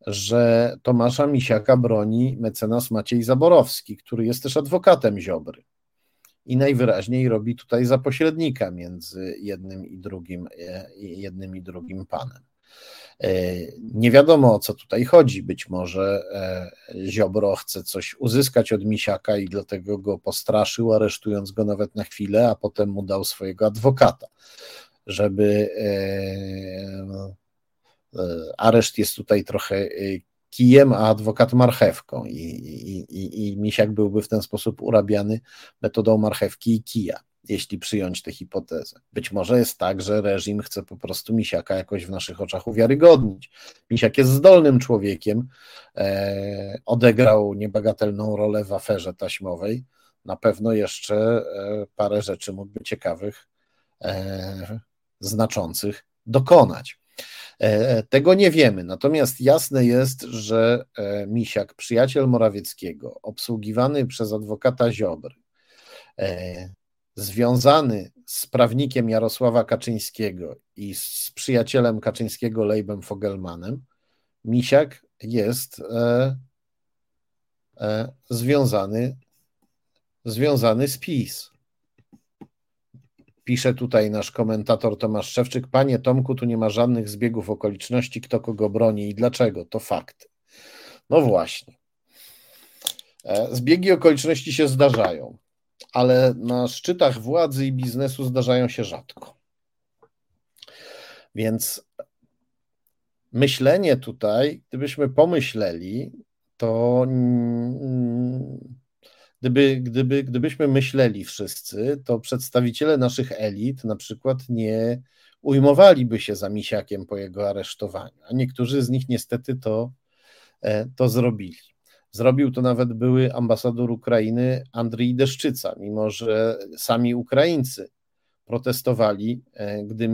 że Tomasza Misiaka broni mecenas Maciej Zaborowski, który jest też adwokatem Ziobry. I najwyraźniej robi tutaj za pośrednika między jednym i drugim panem. Nie wiadomo, o co tutaj chodzi. Być może Ziobro chce coś uzyskać od Misiaka i dlatego go postraszył, aresztując go nawet na chwilę, a potem mu dał swojego adwokata, żeby... Areszt jest tutaj trochę kijem, a adwokat marchewką i Misiak byłby w ten sposób urabiany metodą marchewki i kija, jeśli przyjąć tę hipotezę. Być może jest tak, że reżim chce po prostu Misiaka jakoś w naszych oczach uwiarygodnić. Misiak jest zdolnym człowiekiem, odegrał niebagatelną rolę w aferze taśmowej, na pewno jeszcze parę rzeczy mógłby ciekawych, znaczących dokonać. Tego nie wiemy, natomiast jasne jest, że Misiak, przyjaciel Morawieckiego, obsługiwany przez adwokata Ziobry, związany z prawnikiem Jarosława Kaczyńskiego i z przyjacielem Kaczyńskiego Leibem Fogelmanem, Misiak jest związany z PiS. Pisze tutaj nasz komentator Tomasz Szewczyk: panie Tomku, tu nie ma żadnych zbiegów okoliczności, kto kogo broni i dlaczego, to fakty. No właśnie. Zbiegi okoliczności się zdarzają, ale na szczytach władzy i biznesu zdarzają się rzadko. Więc myślenie tutaj, gdybyśmy pomyśleli, to gdybyśmy myśleli wszyscy, to przedstawiciele naszych elit na przykład nie ujmowaliby się za Misiakiem po jego aresztowaniu, a niektórzy z nich niestety to zrobili. Zrobił to nawet były ambasador Ukrainy Andriej Deszczyca, mimo że sami Ukraińcy protestowali, gdy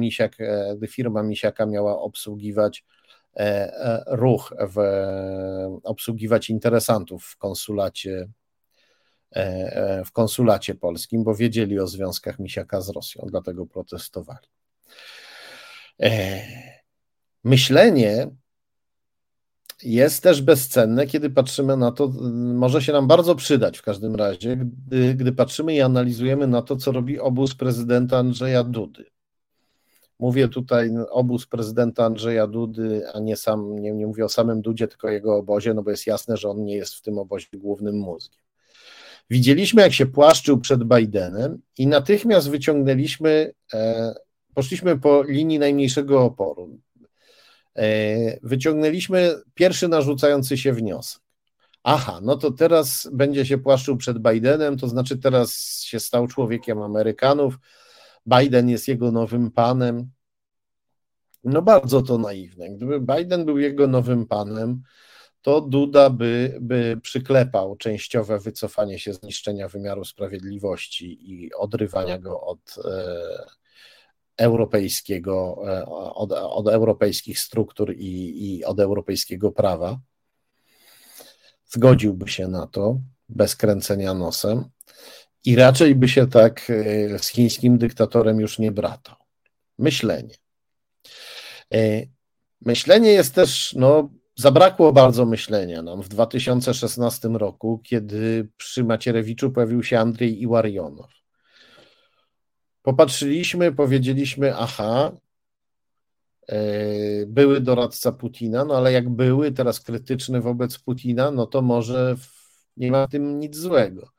firma Misiaka miała obsługiwać interesantów w konsulacie polskim, bo wiedzieli o związkach Misiaka z Rosją, dlatego protestowali. Myślenie jest też bezcenne, kiedy patrzymy na to, może się nam bardzo przydać w każdym razie, gdy patrzymy i analizujemy na to, co robi obóz prezydenta Andrzeja Dudy. Mówię tutaj obóz prezydenta Andrzeja Dudy, a nie mówię o samym Dudzie, tylko o jego obozie, no bo jest jasne, że on nie jest w tym obozie głównym mózgiem. Widzieliśmy, jak się płaszczył przed Bidenem i natychmiast poszliśmy po linii najmniejszego oporu. Wyciągnęliśmy pierwszy narzucający się wniosek. Aha, no to teraz będzie się płaszczył przed Bidenem, to znaczy teraz się stał człowiekiem Amerykanów, Biden jest jego nowym panem. No bardzo to naiwne. Gdyby Biden był jego nowym panem, to Duda by przyklepał częściowe wycofanie się z niszczenia wymiaru sprawiedliwości i odrywania go od europejskich struktur i od europejskiego prawa. Zgodziłby się na to bez kręcenia nosem i raczej by się tak z chińskim dyktatorem już nie bratał. Myślenie. Myślenie jest też, zabrakło bardzo myślenia nam w 2016 roku, kiedy przy Macierewiczu pojawił się Andriej Iłarionow. Popatrzyliśmy, powiedzieliśmy, aha, były doradca Putina, ale jak były teraz krytyczny wobec Putina, to może nie ma w tym nic złego.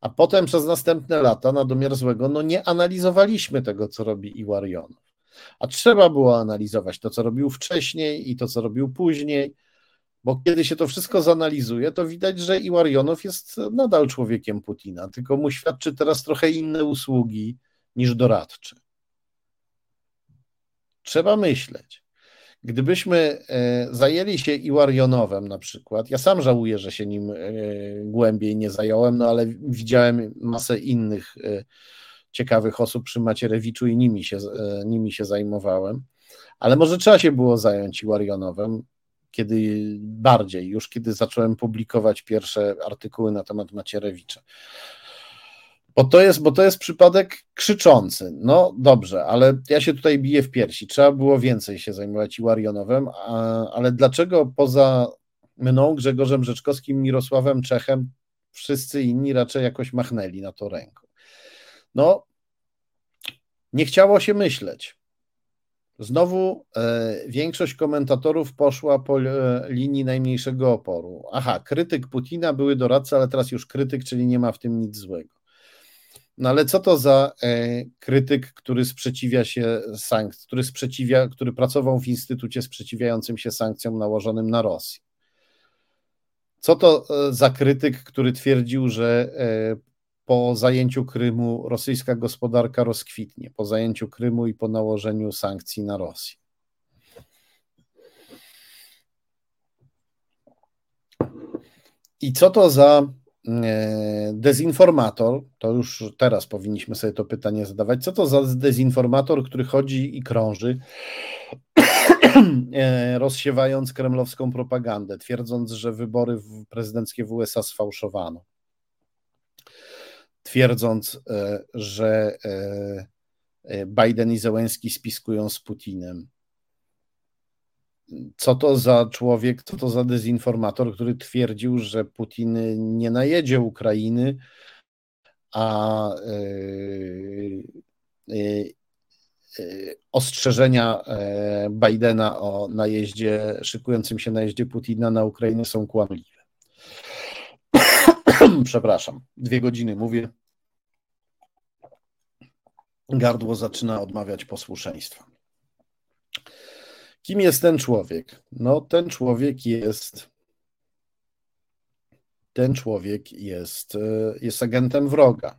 A potem przez następne lata na domiar złego nie analizowaliśmy tego, co robi Iłarionow. A trzeba było analizować to, co robił wcześniej i to, co robił później, bo kiedy się to wszystko zanalizuje, to widać, że Iłarionow jest nadal człowiekiem Putina, tylko mu świadczy teraz trochę inne usługi niż doradcze. Trzeba myśleć. Gdybyśmy zajęli się Iłarionowem na przykład, ja sam żałuję, że się nim głębiej nie zająłem, ale widziałem masę innych ciekawych osób przy Macierewiczu i nimi się zajmowałem, ale może trzeba się było zająć Iłarionowem, kiedy zacząłem publikować pierwsze artykuły na temat Macierewicza. Bo to jest przypadek krzyczący. No dobrze, ale ja się tutaj biję w piersi. Trzeba było więcej się zajmować Iłarionowem, ale dlaczego poza mną, Grzegorzem Rzeczkowskim, Mirosławem Czechem, wszyscy inni raczej jakoś machnęli na to ręką? Nie chciało się myśleć. Znowu większość komentatorów poszła po linii najmniejszego oporu. Aha, krytyk Putina, były doradca, ale teraz już krytyk, czyli nie ma w tym nic złego. Ale co to za krytyk, który sprzeciwia się sankcjom, który pracował w instytucie sprzeciwiającym się sankcjom nałożonym na Rosję? Co to za krytyk, który twierdził, że po zajęciu Krymu rosyjska gospodarka rozkwitnie, po zajęciu Krymu i po nałożeniu sankcji na Rosję? I co to za dezinformator, to już teraz powinniśmy sobie to pytanie zadawać, co to za dezinformator, który chodzi i krąży, rozsiewając kremlowską propagandę, twierdząc, że wybory prezydenckie w USA sfałszowano, twierdząc, że Biden i Zełenski spiskują z Putinem. Co to za człowiek, co to za dezinformator, który twierdził, że Putin nie najedzie Ukrainy, a ostrzeżenia Bidena o najeździe, szykującym się najeździe Putina na Ukrainę są kłamliwe. Przepraszam, 2 godziny mówię. Gardło zaczyna odmawiać posłuszeństwa. Kim jest ten człowiek? No, ten człowiek jest agentem wroga.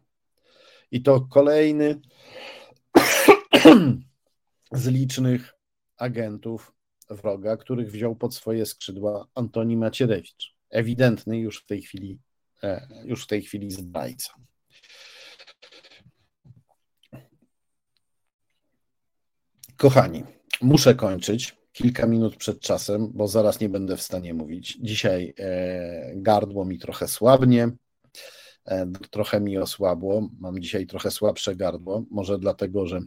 I to kolejny z licznych agentów wroga, których wziął pod swoje skrzydła Antoni Macierewicz. Ewidentny już w tej chwili zdrajca. Kochani, muszę kończyć kilka minut przed czasem, bo zaraz nie będę w stanie mówić. Dzisiaj gardło mi trochę słabnie, trochę mi osłabło. Mam dzisiaj trochę słabsze gardło, może dlatego, że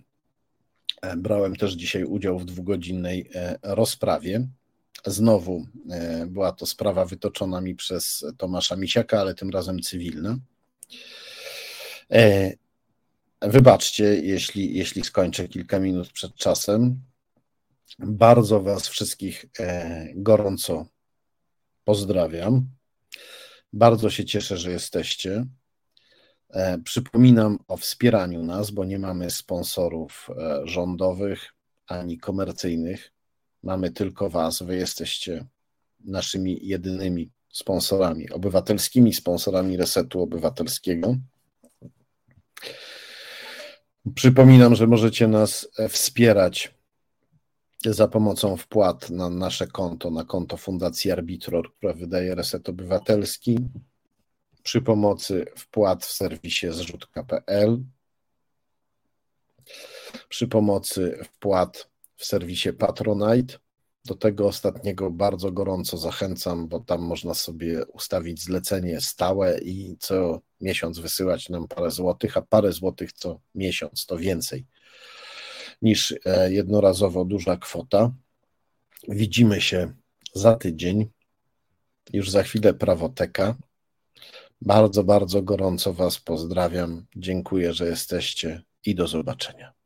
brałem też dzisiaj udział w 2-godzinnej rozprawie. Znowu była to sprawa wytoczona mi przez Tomasza Misiaka, ale tym razem cywilna. Wybaczcie, jeśli skończę kilka minut przed czasem. Bardzo Was wszystkich gorąco pozdrawiam. Bardzo się cieszę, że jesteście. Przypominam o wspieraniu nas, bo nie mamy sponsorów rządowych ani komercyjnych. Mamy tylko Was. Wy jesteście naszymi jedynymi sponsorami, obywatelskimi sponsorami Resetu Obywatelskiego. Przypominam, że możecie nas wspierać za pomocą wpłat na nasze konto, na konto Fundacji Arbitror, która wydaje Reset Obywatelski, przy pomocy wpłat w serwisie zrzutka.pl, przy pomocy wpłat w serwisie Patronite. Do tego ostatniego bardzo gorąco zachęcam, bo tam można sobie ustawić zlecenie stałe i co miesiąc wysyłać nam parę złotych, a parę złotych co miesiąc to więcej niż jednorazowo duża kwota. Widzimy się za tydzień, już za chwilę prawoteka. Bardzo, bardzo gorąco Was pozdrawiam. Dziękuję, że jesteście i do zobaczenia.